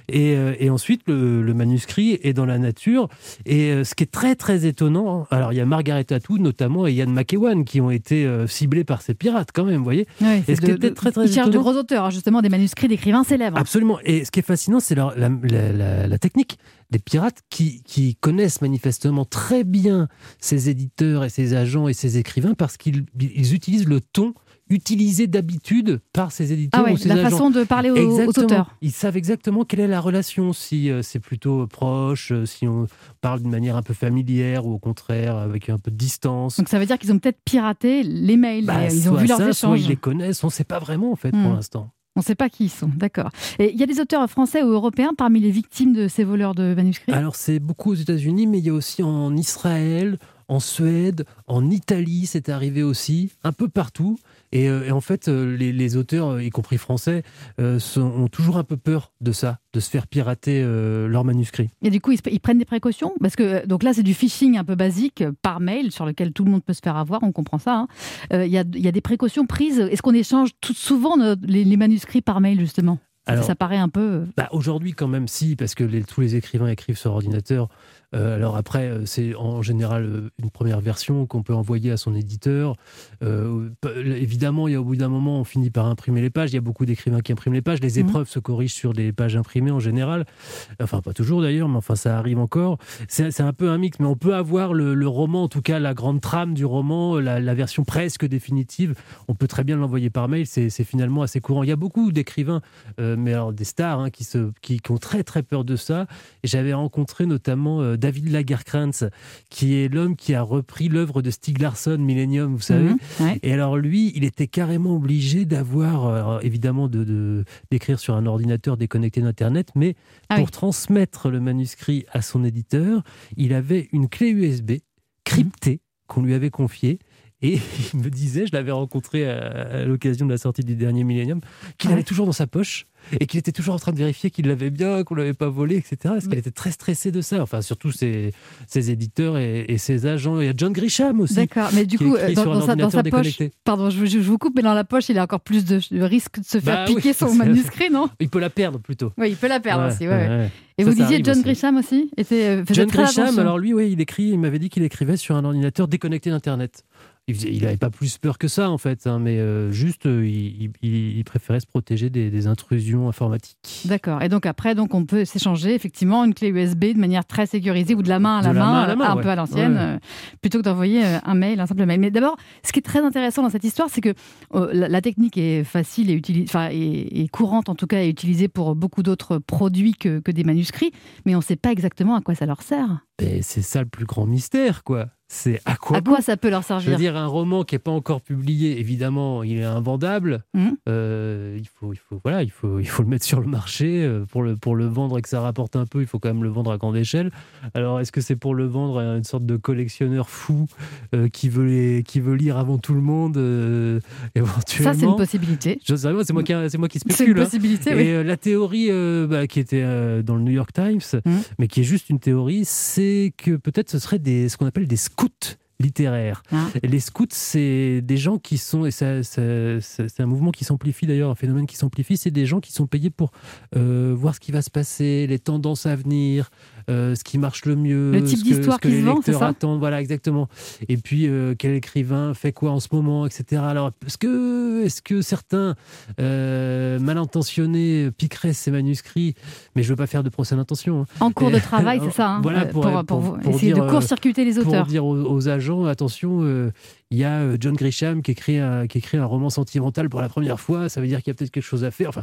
Et, euh, et ensuite, le, le manuscrit est dans la nature. Et euh, ce qui est très, très étonnant, hein, alors il y a Margaret Atwood notamment et Ian McEwan qui ont été euh, ciblés par ces pirates quand même, vous voyez. Ouais, et ce de, qui était très, très étonnant. Ils cherchent de gros auteurs, justement, des manuscrits d'écrivains célèbres. Absolument. Et ce qui est fascinant, c'est leur, la, la, la, la technique. Des pirates qui, qui connaissent manifestement très bien ces éditeurs et ces agents et ces écrivains parce qu'ils ils utilisent le ton utilisé d'habitude par ces éditeurs ah ouais, ou ces la agents. La façon de parler aux, aux auteurs. Ils savent exactement quelle est la relation, si euh, c'est plutôt proche, euh, si on parle d'une manière un peu familière ou au contraire avec un peu de distance. Donc ça veut dire qu'ils ont peut-être piraté les mails, bah, ils ont vu leurs ça, échanges. Soit ils les connaissent, on ne sait pas vraiment en fait hmm. pour l'instant. On ne sait pas qui ils sont, d'accord. Et il y a des auteurs français ou européens parmi les victimes de ces voleurs de manuscrits ? Alors c'est beaucoup aux États-Unis, mais il y a aussi en Israël, en Suède, en Italie, c'est arrivé aussi, un peu partout. Et, et en fait, les, les auteurs, y compris français, euh, sont, ont toujours un peu peur de ça, de se faire pirater euh, leurs manuscrits. Et du coup, ils, ils prennent des précautions ? Parce que donc là, c'est du phishing un peu basique, par mail, sur lequel tout le monde peut se faire avoir, on comprend ça. Hein. Euh, y a, y a des précautions prises. Est-ce qu'on échange tout, souvent nos, les, les manuscrits par mail, justement ? Alors, ça paraît un peu... Bah aujourd'hui, quand même, si, parce que les, tous les écrivains écrivent sur ordinateur. Euh, alors après, c'est en général une première version qu'on peut envoyer à son éditeur. Euh, évidemment, il y a, au bout d'un moment, on finit par imprimer les pages. Il y a beaucoup d'écrivains qui impriment les pages. Les épreuves mmh. se corrigent sur des pages imprimées en général. Enfin, pas toujours d'ailleurs, mais enfin, ça arrive encore. C'est, c'est un peu un mix, mais on peut avoir le, le roman, en tout cas la grande trame du roman, la, la version presque définitive. On peut très bien l'envoyer par mail. C'est, c'est finalement assez courant. Il y a beaucoup d'écrivains... Euh, mais alors des stars hein, qui, se, qui, qui ont très très peur de ça. Et j'avais rencontré notamment euh, David Lagercrantz, qui est l'homme qui a repris l'œuvre de Stieg Larsson, Millennium, vous savez. Mmh, ouais. Et alors lui, il était carrément obligé d'avoir, euh, évidemment, de, de, d'écrire sur un ordinateur déconnecté d'Internet, mais ah pour oui. transmettre le manuscrit à son éditeur, il avait une clé U S B cryptée mmh. qu'on lui avait confiée. Et il me disait, je l'avais rencontré à, à l'occasion de la sortie du dernier Millennium, qu'il avait toujours dans sa poche et qu'il était toujours en train de vérifier qu'il l'avait bien, qu'on ne l'avait pas volé, et cetera. Parce qu'il était très stressé de ça. Enfin, surtout ses, ses éditeurs et, et ses agents. Il y a John Grisham aussi. D'accord, mais du coup, dans, dans, sa, dans sa poche, pardon, je, je vous coupe, mais dans la poche, il a encore plus de risque de se faire bah, piquer oui, son manuscrit, non ? Il peut la perdre plutôt. Oui, il peut la perdre ouais, aussi, oui. Ouais. Ouais. Et ça, vous disiez John aussi. Grisham aussi était, John Grisham, alors lui, oui, il écrit, il m'avait dit qu'il écrivait sur un ordinateur déconnecté d'Internet. Il n'avait pas plus peur que ça, en fait, hein, mais euh, juste, euh, il, il, il préférait se protéger des, des intrusions informatiques. D'accord. Et donc, après, donc, on peut s'échanger, effectivement, une clé U S B de manière très sécurisée ou de la main à la, main, la main à la main, un ouais. peu à l'ancienne, ouais, ouais. Euh, plutôt que d'envoyer un mail, un simple mail. Mais d'abord, ce qui est très intéressant dans cette histoire, c'est que euh, la, la technique est facile et, utilis- et, et courante, en tout cas, et utilisée pour beaucoup d'autres produits que, que des manuscrits, mais on ne sait pas exactement à quoi ça leur sert. Mais c'est ça le plus grand mystère, quoi. C'est à quoi, à quoi ça peut leur servir ? Je veux dire, un roman qui n'est pas encore publié, évidemment, il est invendable. Mmh. Euh, il, faut, il, faut, voilà, il, faut, il faut le mettre sur le marché. Pour le, pour le vendre et que ça rapporte un peu, il faut quand même le vendre à grande échelle. Alors, est-ce que c'est pour le vendre à une sorte de collectionneur fou euh, qui, veut les, qui veut lire avant tout le monde euh, éventuellement ? Ça, c'est une possibilité. Je sais, c'est, moi qui, c'est moi qui spécule. C'est une possibilité, hein. oui. Et euh, la théorie euh, bah, qui était euh, dans le New York Times, mmh. mais qui est juste une théorie, c'est que peut-être ce serait des, ce qu'on appelle des scouts littéraires. Ah. Les scouts, c'est des gens qui sont, et ça, ça, ça, c'est un mouvement qui s'amplifie d'ailleurs, un phénomène qui s'amplifie, c'est des gens qui sont payés pour euh, voir ce qui va se passer, les tendances à venir, euh, ce qui marche le mieux, le type ce que, d'histoire ce que les lecteurs vend, c'est ça attendent, voilà, exactement. Et puis, euh, quel écrivain fait quoi en ce moment, et cetera. Alors, est-ce que, est-ce que certains euh, mal intentionnés piqueraient ces manuscrits ? Mais je ne veux pas faire de procès d'intention. Hein. En cours de travail, c'est ça, hein, voilà, pour, pour, pour, pour, pour essayer dire, de court-circuiter les auteurs. Pour dire aux, aux agents, attention, il euh, y a John Grisham qui écrit, un, qui écrit un roman sentimental pour la première fois, ça veut dire qu'il y a peut-être quelque chose à faire. Enfin,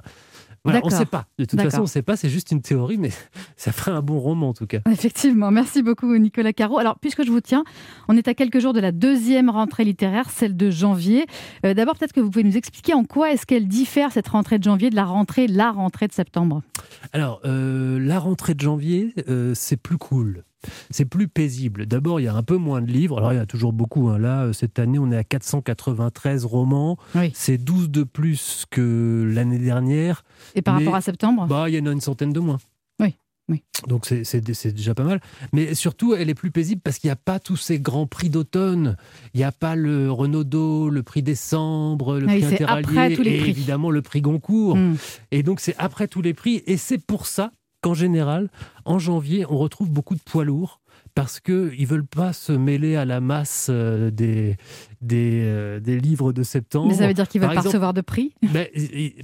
voilà, on ne sait pas. De toute D'accord. façon, on ne sait pas, c'est juste une théorie, mais ça ferait un bon roman. en tout cas. Effectivement, merci beaucoup Nicolas Carreau. Alors, puisque je vous tiens, on est à quelques jours de la deuxième rentrée littéraire, celle de janvier. Euh, d'abord, peut-être que vous pouvez nous expliquer en quoi est-ce qu'elle diffère, cette rentrée de janvier, de la rentrée, la rentrée de septembre. Alors, euh, la rentrée de janvier, euh, c'est plus cool. C'est plus paisible. D'abord, il y a un peu moins de livres. Alors, il y en a toujours beaucoup. Hein. Là, cette année, on est à quatre cent quatre-vingt-treize romans. Oui. C'est douze de plus que l'année dernière. Et par Mais, rapport à septembre bah, il y en a une centaine de moins. Oui. Oui. Donc, c'est, c'est, c'est déjà pas mal. Mais surtout, elle est plus paisible parce qu'il n'y a pas tous ces grands prix d'automne. Il n'y a pas le Renaudot, le prix décembre, le oui, prix Interallié et prix. Évidemment le prix Goncourt. Mmh. Et donc, c'est après tous les prix. Et c'est pour ça qu'en général, en janvier, on retrouve beaucoup de poids lourds parce qu'ils ne veulent pas se mêler à la masse des, des, des livres de septembre. Mais ça veut dire qu'ils ne veulent pas recevoir de prix ? ben,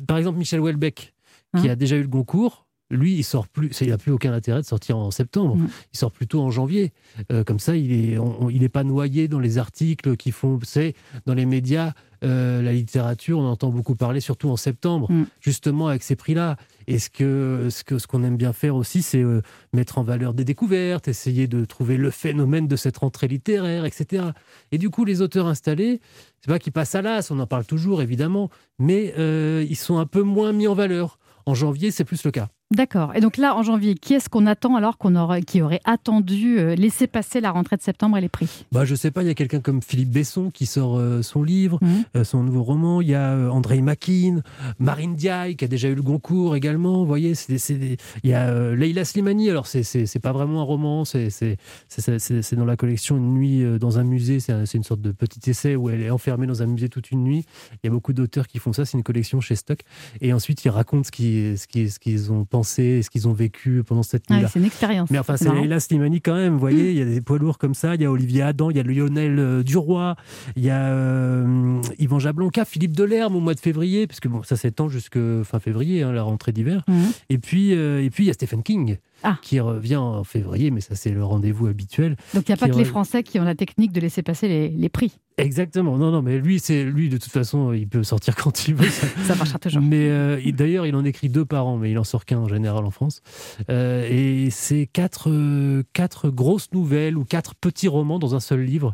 Par exemple, Michel Houellebecq, hein qui a déjà eu le Goncourt, lui, il sort plus, il n'a plus aucun intérêt de sortir en septembre. Mmh. Il sort plutôt en janvier. Euh, comme ça, il est, on, il est pas noyé dans les articles qui font, c'est dans les médias, euh, la littérature, on entend beaucoup parler, surtout en septembre, mmh. justement avec ces prix-là. Et ce que, ce que, ce qu'on aime bien faire aussi, c'est euh, mettre en valeur des découvertes, essayer de trouver le phénomène de cette rentrée littéraire, et cetera. Et du coup, les auteurs installés, c'est pas qu'ils passent à l'as, on en parle toujours évidemment, mais euh, ils sont un peu moins mis en valeur. En janvier, c'est plus le cas. D'accord. Et donc là, en janvier, qui est-ce qu'on attend alors qu'on aurait, qui aurait attendu, euh, laisser passer la rentrée de septembre et les prix ? Bah, je ne sais pas, il y a quelqu'un comme Philippe Besson qui sort euh, son livre, mmh. euh, son nouveau roman. Il y a euh, André Makin, Marine Diaye qui a déjà eu le Goncourt également. Vous voyez, c'est des, c'est des... il y a euh, Leïla Slimani. Alors, ce n'est pas vraiment un roman, c'est, c'est, c'est, c'est, c'est dans la collection Une nuit euh, dans un musée. C'est, un, c'est une sorte de petit essai où elle est enfermée dans un musée toute une nuit. Il y a beaucoup d'auteurs qui font ça. C'est une collection chez Stock. Et ensuite, ils racontent ce, qui, ce, qui, ce qu'ils ont pensé. Pensé, ce qu'ils ont vécu pendant cette nuit-là. Ouais, c'est une expérience. Mais enfin, c'est Leïla Slimani quand même, vous voyez, il y a des poids lourds comme ça, il y a Olivier Adam, il y a Lionel Duroy, il y a euh, Yvan Jablonka, Philippe Delerme au mois de février, parce que bon, ça s'étend jusqu'à fin février, hein, la rentrée d'hiver. Mm-hmm. Et puis, euh, et puis, il y a Stephen King. Ah. Qui revient en février, mais ça c'est le rendez-vous habituel. Donc il n'y a pas que re... les Français qui ont la technique de laisser passer les, les prix. Exactement, non, non, mais lui, c'est, lui de toute façon, il peut sortir quand il veut. Ça, ça marchera toujours. Mais euh, il, d'ailleurs, il en écrit deux par an, mais il en sort qu'un en général en France. Euh, et c'est quatre, euh, quatre grosses nouvelles ou quatre petits romans dans un seul livre.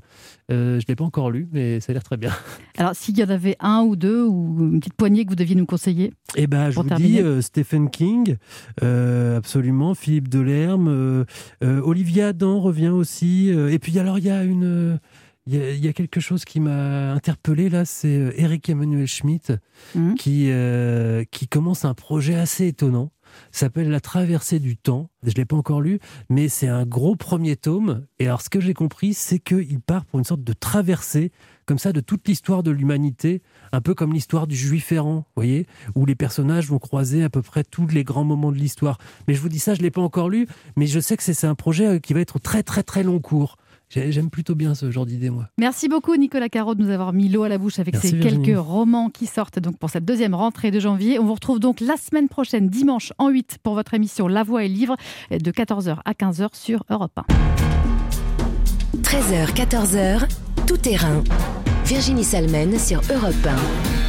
Euh, je ne l'ai pas encore lu, mais ça a l'air très bien. Alors s'il y en avait un ou deux, ou une petite poignée que vous deviez nous conseiller. Eh bien, je vous terminer. dis euh, Stephen King, euh, absolument, Philippe Delerme, euh, euh, Olivier Adam revient aussi. Euh, et puis alors, il y a une, il euh, y, y a quelque chose qui m'a interpellé là, c'est euh, Eric Emmanuel Schmitt mmh. qui euh, qui commence un projet assez étonnant. S'appelle La traversée du temps. Je ne l'ai pas encore lu, mais c'est un gros premier tome. Et alors, ce que j'ai compris, c'est qu'il part pour une sorte de traversée, comme ça, de toute l'histoire de l'humanité, un peu comme l'histoire du Juif errant, vous voyez, où les personnages vont croiser à peu près tous les grands moments de l'histoire. Mais je vous dis ça, je ne l'ai pas encore lu, mais je sais que c'est, c'est un projet qui va être très, très, très long cours. J'aime plutôt bien ce genre d'idée, moi. Merci beaucoup, Nicolas Carreau, de nous avoir mis l'eau à la bouche avec Merci ces Virginie. quelques romans qui sortent donc pour cette deuxième rentrée de janvier. On vous retrouve donc la semaine prochaine, dimanche, en huit, pour votre émission La Voix et Livre, de quatorze heures à quinze heures sur Europe un. treize heures, quatorze heures, tout terrain. Virginie Salmen sur Europe un.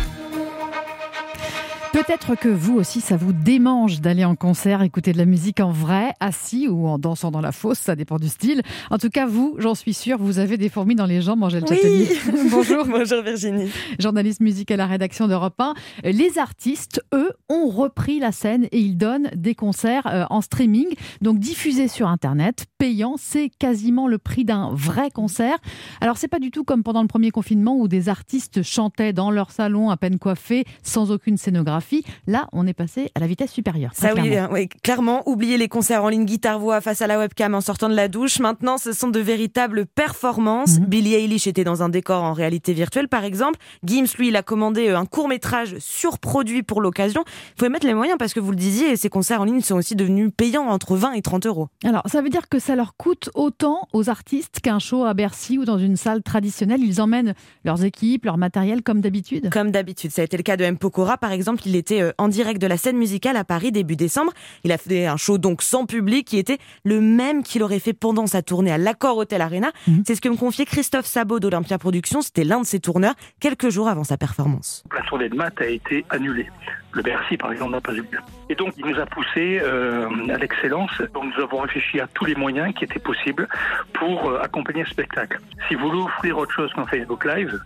Peut-être que vous aussi, ça vous démange d'aller en concert, écouter de la musique en vrai, assis ou en dansant dans la fosse, ça dépend du style. En tout cas, vous, j'en suis sûre, vous avez des fourmis dans les jambes, Angèle Châtelier. Oui. Bonjour. Bonjour Virginie. Journaliste musique à la rédaction d'Europe un. Les artistes, eux, ont repris la scène et ils donnent des concerts en streaming, donc diffusés sur Internet, payants. C'est quasiment le prix d'un vrai concert. Alors, c'est pas du tout comme pendant le premier confinement où des artistes chantaient dans leur salon à peine coiffés, sans aucune scénographie. Là, on est passé à la vitesse supérieure. Ça, oui, clairement. Oui, clairement, oubliez les concerts en ligne guitare-voix face à la webcam en sortant de la douche. Maintenant, ce sont de véritables performances. Mm-hmm. Billie Eilish était dans un décor en réalité virtuelle, par exemple. Gims, lui, il a commandé un court-métrage surproduit pour l'occasion. Il faut mettre les moyens parce que vous le disiez, ces concerts en ligne sont aussi devenus payants entre vingt et trente euros. Alors, ça veut dire que ça leur coûte autant aux artistes qu'un show à Bercy ou dans une salle traditionnelle. Ils emmènent leurs équipes, leur matériel, comme d'habitude. Comme d'habitude. Ça a été le cas de M. Pokora, par exemple. Il était en direct de la scène musicale à Paris début décembre. Il a fait un show donc sans public qui était le même qu'il aurait fait pendant sa tournée à l'Accor Hotel Arena. Mmh. C'est ce que me confiait Christophe Sabot d'Olympia Productions. C'était l'un de ses tourneurs quelques jours avant sa performance. La tournée de Matt a été annulée. Le Bercy, par exemple, n'a pas eu lieu. Et donc, il nous a poussés euh, à l'excellence. Donc, nous avons réfléchi à tous les moyens qui étaient possibles pour euh, accompagner ce spectacle. Si vous voulez offrir autre chose qu'un Facebook Live,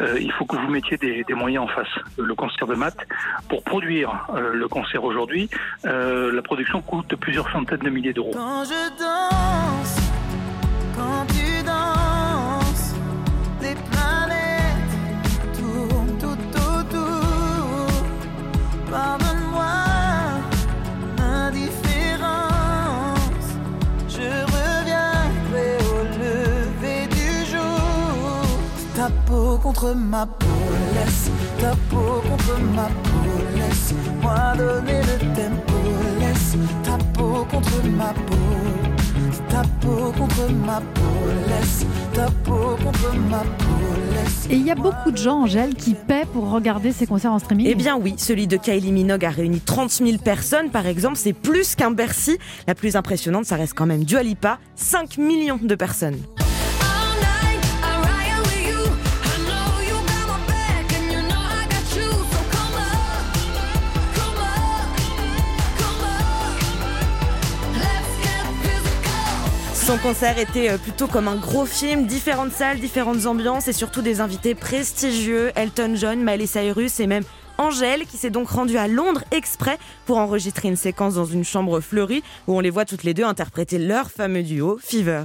euh, il faut que vous mettiez des, des moyens en face. Le concert de maths, pour produire euh, le concert aujourd'hui, euh, la production coûte plusieurs centaines de milliers d'euros. Quand je danse, quand tu danses, des planètes tournent tout autour. Pardonne-moi. Ta peau contre ma peau, laisse ta peau contre ma peau, laisse-moi donner le tempo, laisse ta peau contre ma peau, ta peau contre ma peau, laisse ta peau contre ma peau, laisse. Et il y a beaucoup de gens, Angèle, qui paient pour regarder ces concerts en streaming. Eh bien oui, celui de Kylie Minogue a réuni trente mille personnes, par exemple, c'est plus qu'un Bercy. La plus impressionnante, ça reste quand même Dua Lipa, cinq millions de personnes. Son concert était plutôt comme un gros film, différentes salles, différentes ambiances et surtout des invités prestigieux, Elton John, Miley Cyrus et même Angèle qui s'est donc rendue à Londres exprès pour enregistrer une séquence dans une chambre fleurie où on les voit toutes les deux interpréter leur fameux duo Fever.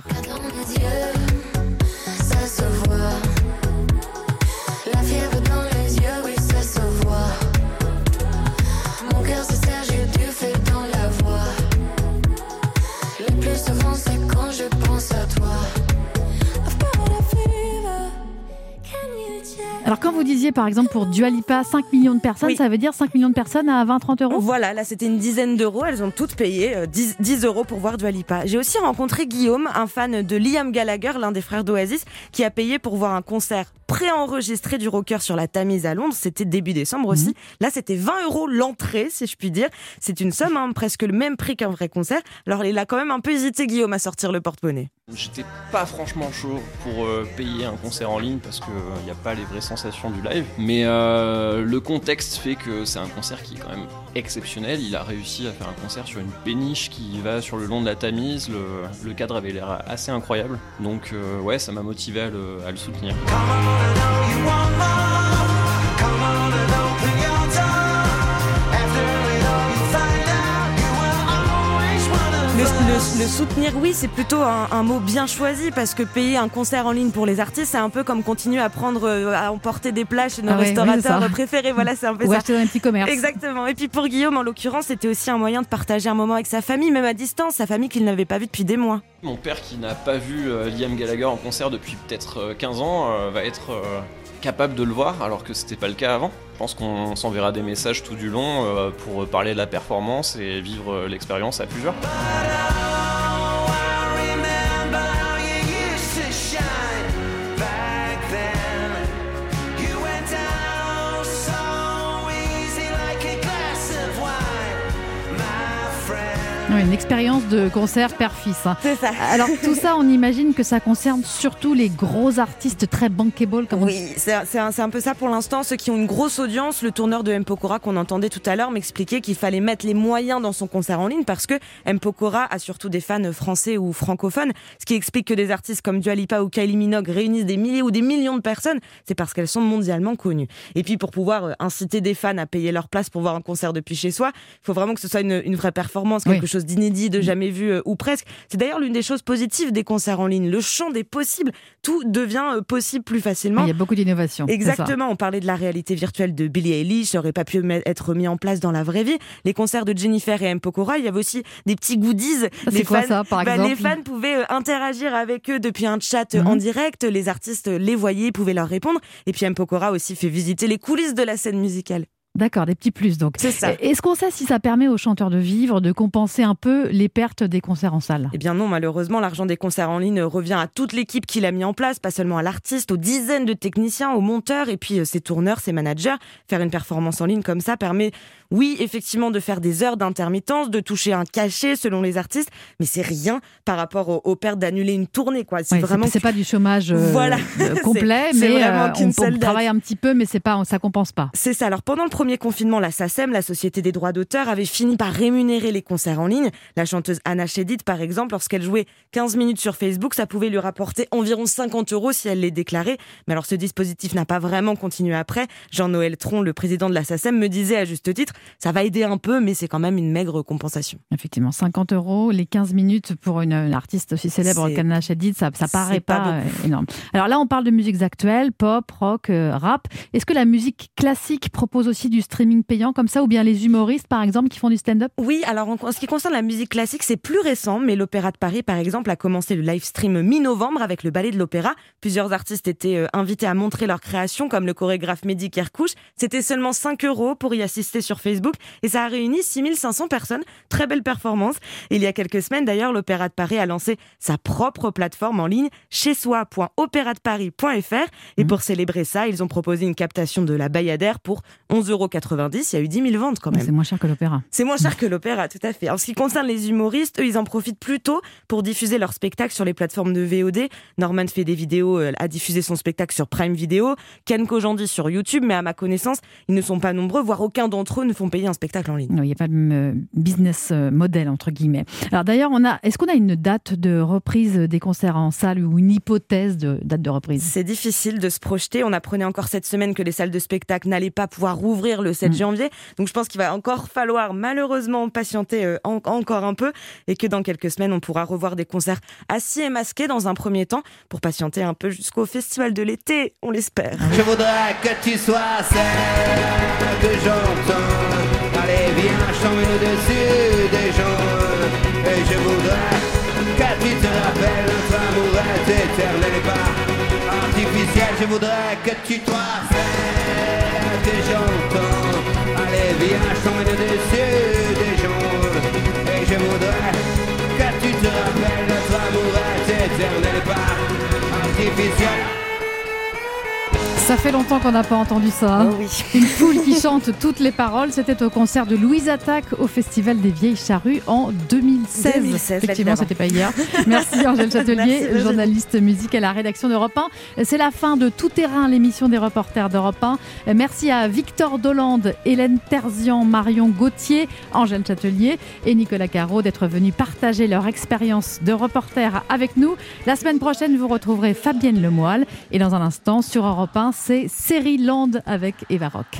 Alors quand vous disiez par exemple pour Dua Lipa cinq millions de personnes, oui. Ça veut dire cinq millions de personnes à vingt à trente euros ? Voilà, là c'était une dizaine d'euros, elles ont toutes payé dix euros pour voir Dua Lipa. J'ai aussi rencontré Guillaume, un fan de Liam Gallagher, l'un des frères d'Oasis, qui a payé pour voir un concert préenregistré du rocker sur la Tamise à Londres, c'était début décembre aussi. Mmh. Là c'était vingt euros l'entrée si je puis dire, c'est une somme hein, presque le même prix qu'un vrai concert. Alors il a quand même un peu hésité Guillaume à sortir le porte-monnaie. J'étais pas franchement chaud pour euh, payer un concert en ligne parce qu'il n'y euh, a pas les vraies sensations du live. Mais euh, le contexte fait que c'est un concert qui est quand même exceptionnel. Il a réussi à faire un concert sur une péniche qui va sur le long de la Tamise. Le, le cadre avait l'air assez incroyable. Donc euh, ouais, ça m'a motivé à le, à le soutenir. Le, le soutenir, oui, c'est plutôt un, un mot bien choisi parce que payer un concert en ligne pour les artistes, c'est un peu comme continuer à prendre, à emporter des plats chez nos ah ouais, restaurateurs oui, préférés. Voilà, c'est un peu Ou ça. Ou acheter dans un petit commerce. Exactement. Et puis pour Guillaume, en l'occurrence, c'était aussi un moyen de partager un moment avec sa famille, même à distance, sa famille qu'il n'avait pas vue depuis des mois. Mon père, qui n'a pas vu euh, Liam Gallagher en concert depuis peut-être quinze ans, euh, va être euh, capable de le voir alors que c'était pas le cas avant. Je pense qu'on s'enverra des messages tout du long euh, pour parler de la performance et vivre euh, l'expérience à plusieurs. Oui, une expérience de concert père-fils. Hein. C'est ça. Alors tout ça, on imagine que ça concerne surtout les gros artistes très bankable. Comme oui, on... c'est, c'est, un, c'est un peu ça pour l'instant. Ceux qui ont une grosse audience, le tourneur de M. Pokora qu'on entendait tout à l'heure m'expliquait qu'il fallait mettre les moyens dans son concert en ligne parce que M. Pokora a surtout des fans français ou francophones, ce qui explique que des artistes comme Dua Lipa ou Kylie Minogue réunissent des milliers ou des millions de personnes. C'est parce qu'elles sont mondialement connues. Et puis pour pouvoir inciter des fans à payer leur place pour voir un concert depuis chez soi, il faut vraiment que ce soit une, une vraie performance, quelque oui. chose d'inédit, de jamais vu euh, ou presque. C'est d'ailleurs l'une des choses positives des concerts en ligne. Le champ des possibles, tout devient euh, possible plus facilement. Il y a beaucoup d'innovations. Exactement. On parlait de la réalité virtuelle de Billie Eilish, ça n'aurait pas pu être mis en place dans la vraie vie. Les concerts de Jennifer et M. Pokora, il y avait aussi des petits goodies. C'est les quoi fans, ça, par bah, exemple ? Les fans pouvaient euh, interagir avec eux depuis un chat euh, mmh. en direct. Les artistes euh, les voyaient, pouvaient leur répondre. Et puis M. Pokora aussi fait visiter les coulisses de la scène musicale. D'accord, des petits plus donc. C'est ça. Est-ce qu'on sait si ça permet aux chanteurs de vivre, de compenser un peu les pertes des concerts en salle ? Eh bien non, malheureusement, l'argent des concerts en ligne revient à toute l'équipe qui l'a mis en place, pas seulement à l'artiste, aux dizaines de techniciens, aux monteurs et puis ses tourneurs, ses managers. Faire une performance en ligne comme ça permet, oui, effectivement, de faire des heures d'intermittence, de toucher un cachet selon les artistes, mais c'est rien par rapport aux, aux pertes d'annuler une tournée, quoi. C'est, ouais, vraiment... c'est, c'est pas du chômage euh, voilà. complet, c'est, mais c'est euh, on, on travaille un petit peu, mais c'est pas, ça compense pas. C'est ça. Alors pendant le premier confinement, la SACEM, la Société des droits d'auteur, avait fini par rémunérer les concerts en ligne. La chanteuse Anna Chédid, par exemple, lorsqu'elle jouait quinze minutes sur Facebook, ça pouvait lui rapporter environ cinquante euros si elle les déclarait. Mais alors ce dispositif n'a pas vraiment continué après. Jean-Noël Tron, le président de la SACEM, me disait à juste titre, ça va aider un peu, mais c'est quand même une maigre compensation. Effectivement, cinquante euros, les quinze minutes pour une, une artiste aussi célèbre qu'Anna Chédid, ça, ça paraît pas, pas énorme. Alors là, on parle de musiques actuelles, pop, rock, rap. Est-ce que la musique classique propose aussi du streaming payant comme ça, ou bien les humoristes, par exemple, qui font du stand-up? Oui, alors en, en ce qui concerne la musique classique, c'est plus récent, mais l'Opéra de Paris, par exemple, a commencé le live stream mi-novembre avec le Ballet de l'Opéra. Plusieurs artistes étaient euh, invités à montrer leur création, comme le chorégraphe Mehdi Kerkouche. C'était seulement cinq euros pour y assister sur Facebook, et ça a réuni six mille cinq cents personnes. Très belle performance. Il y a quelques semaines, d'ailleurs, l'Opéra de Paris a lancé sa propre plateforme en ligne, chez soi point opéra de paris point f r. Et mmh. pour célébrer ça, ils ont proposé une captation de la Bayadère pour onze euros quatre-vingt-dix. Il y a eu dix mille ventes quand même. C'est moins cher que l'opéra. C'est moins cher que l'opéra, tout à fait. En ce qui concerne les humoristes, eux, ils en profitent plutôt pour diffuser leurs spectacles sur les plateformes de V O D. Norman fait des vidéos, euh, a diffusé son spectacle sur Prime Video, Ken Kojandi sur YouTube, mais à ma connaissance, ils ne sont pas nombreux, voire aucun d'entre eux ne font payer un spectacle en ligne. Non, il n'y a pas de business model, entre guillemets. Alors d'ailleurs, on a, est-ce qu'on a une date de reprise des concerts en salle ou une hypothèse de date de reprise? C'est difficile de se projeter. On apprenait encore cette semaine que les salles de spectacle n'allaient pas pouvoir rouvrir le sept janvier. Donc je pense qu'il va encore falloir malheureusement patienter euh, en, encore un peu et que dans quelques semaines, on pourra revoir des concerts assis et masqués dans un premier temps pour patienter un peu jusqu'au festival de l'été, on l'espère. Je voudrais que tu sois celle que j'entends. Allez, viens, chambez-nous dessus des gens. Et je voudrais que tu te rappelles notre amour est éternel et pas artificiel. Je voudrais que tu sois celle que j'entends. Viens, chambrer dessus des jours. Et je voudrais que tu te rappelles notre amour est éternel, pas artificiel. Ça fait longtemps qu'on n'a pas entendu ça. Oh oui. Une foule qui chante toutes les paroles. C'était au concert de Louise Attaque au Festival des Vieilles Charrues en deux mille seize. deux mille seize Effectivement, c'était pas hier. Merci Angèle Châtelier, Merci, journaliste musique à la rédaction d'Europe un. C'est la fin de Tout Terrain, l'émission des reporters d'Europe un. Merci à Victor Dolande, Hélène Terzian, Marion Gauthier, Angèle Châtelier et Nicolas Carreau d'être venus partager leur expérience de reporter avec nous. La semaine prochaine, vous retrouverez Fabienne Lemoyle et dans un instant sur Europe un, c'est Série Land avec Eva Rock.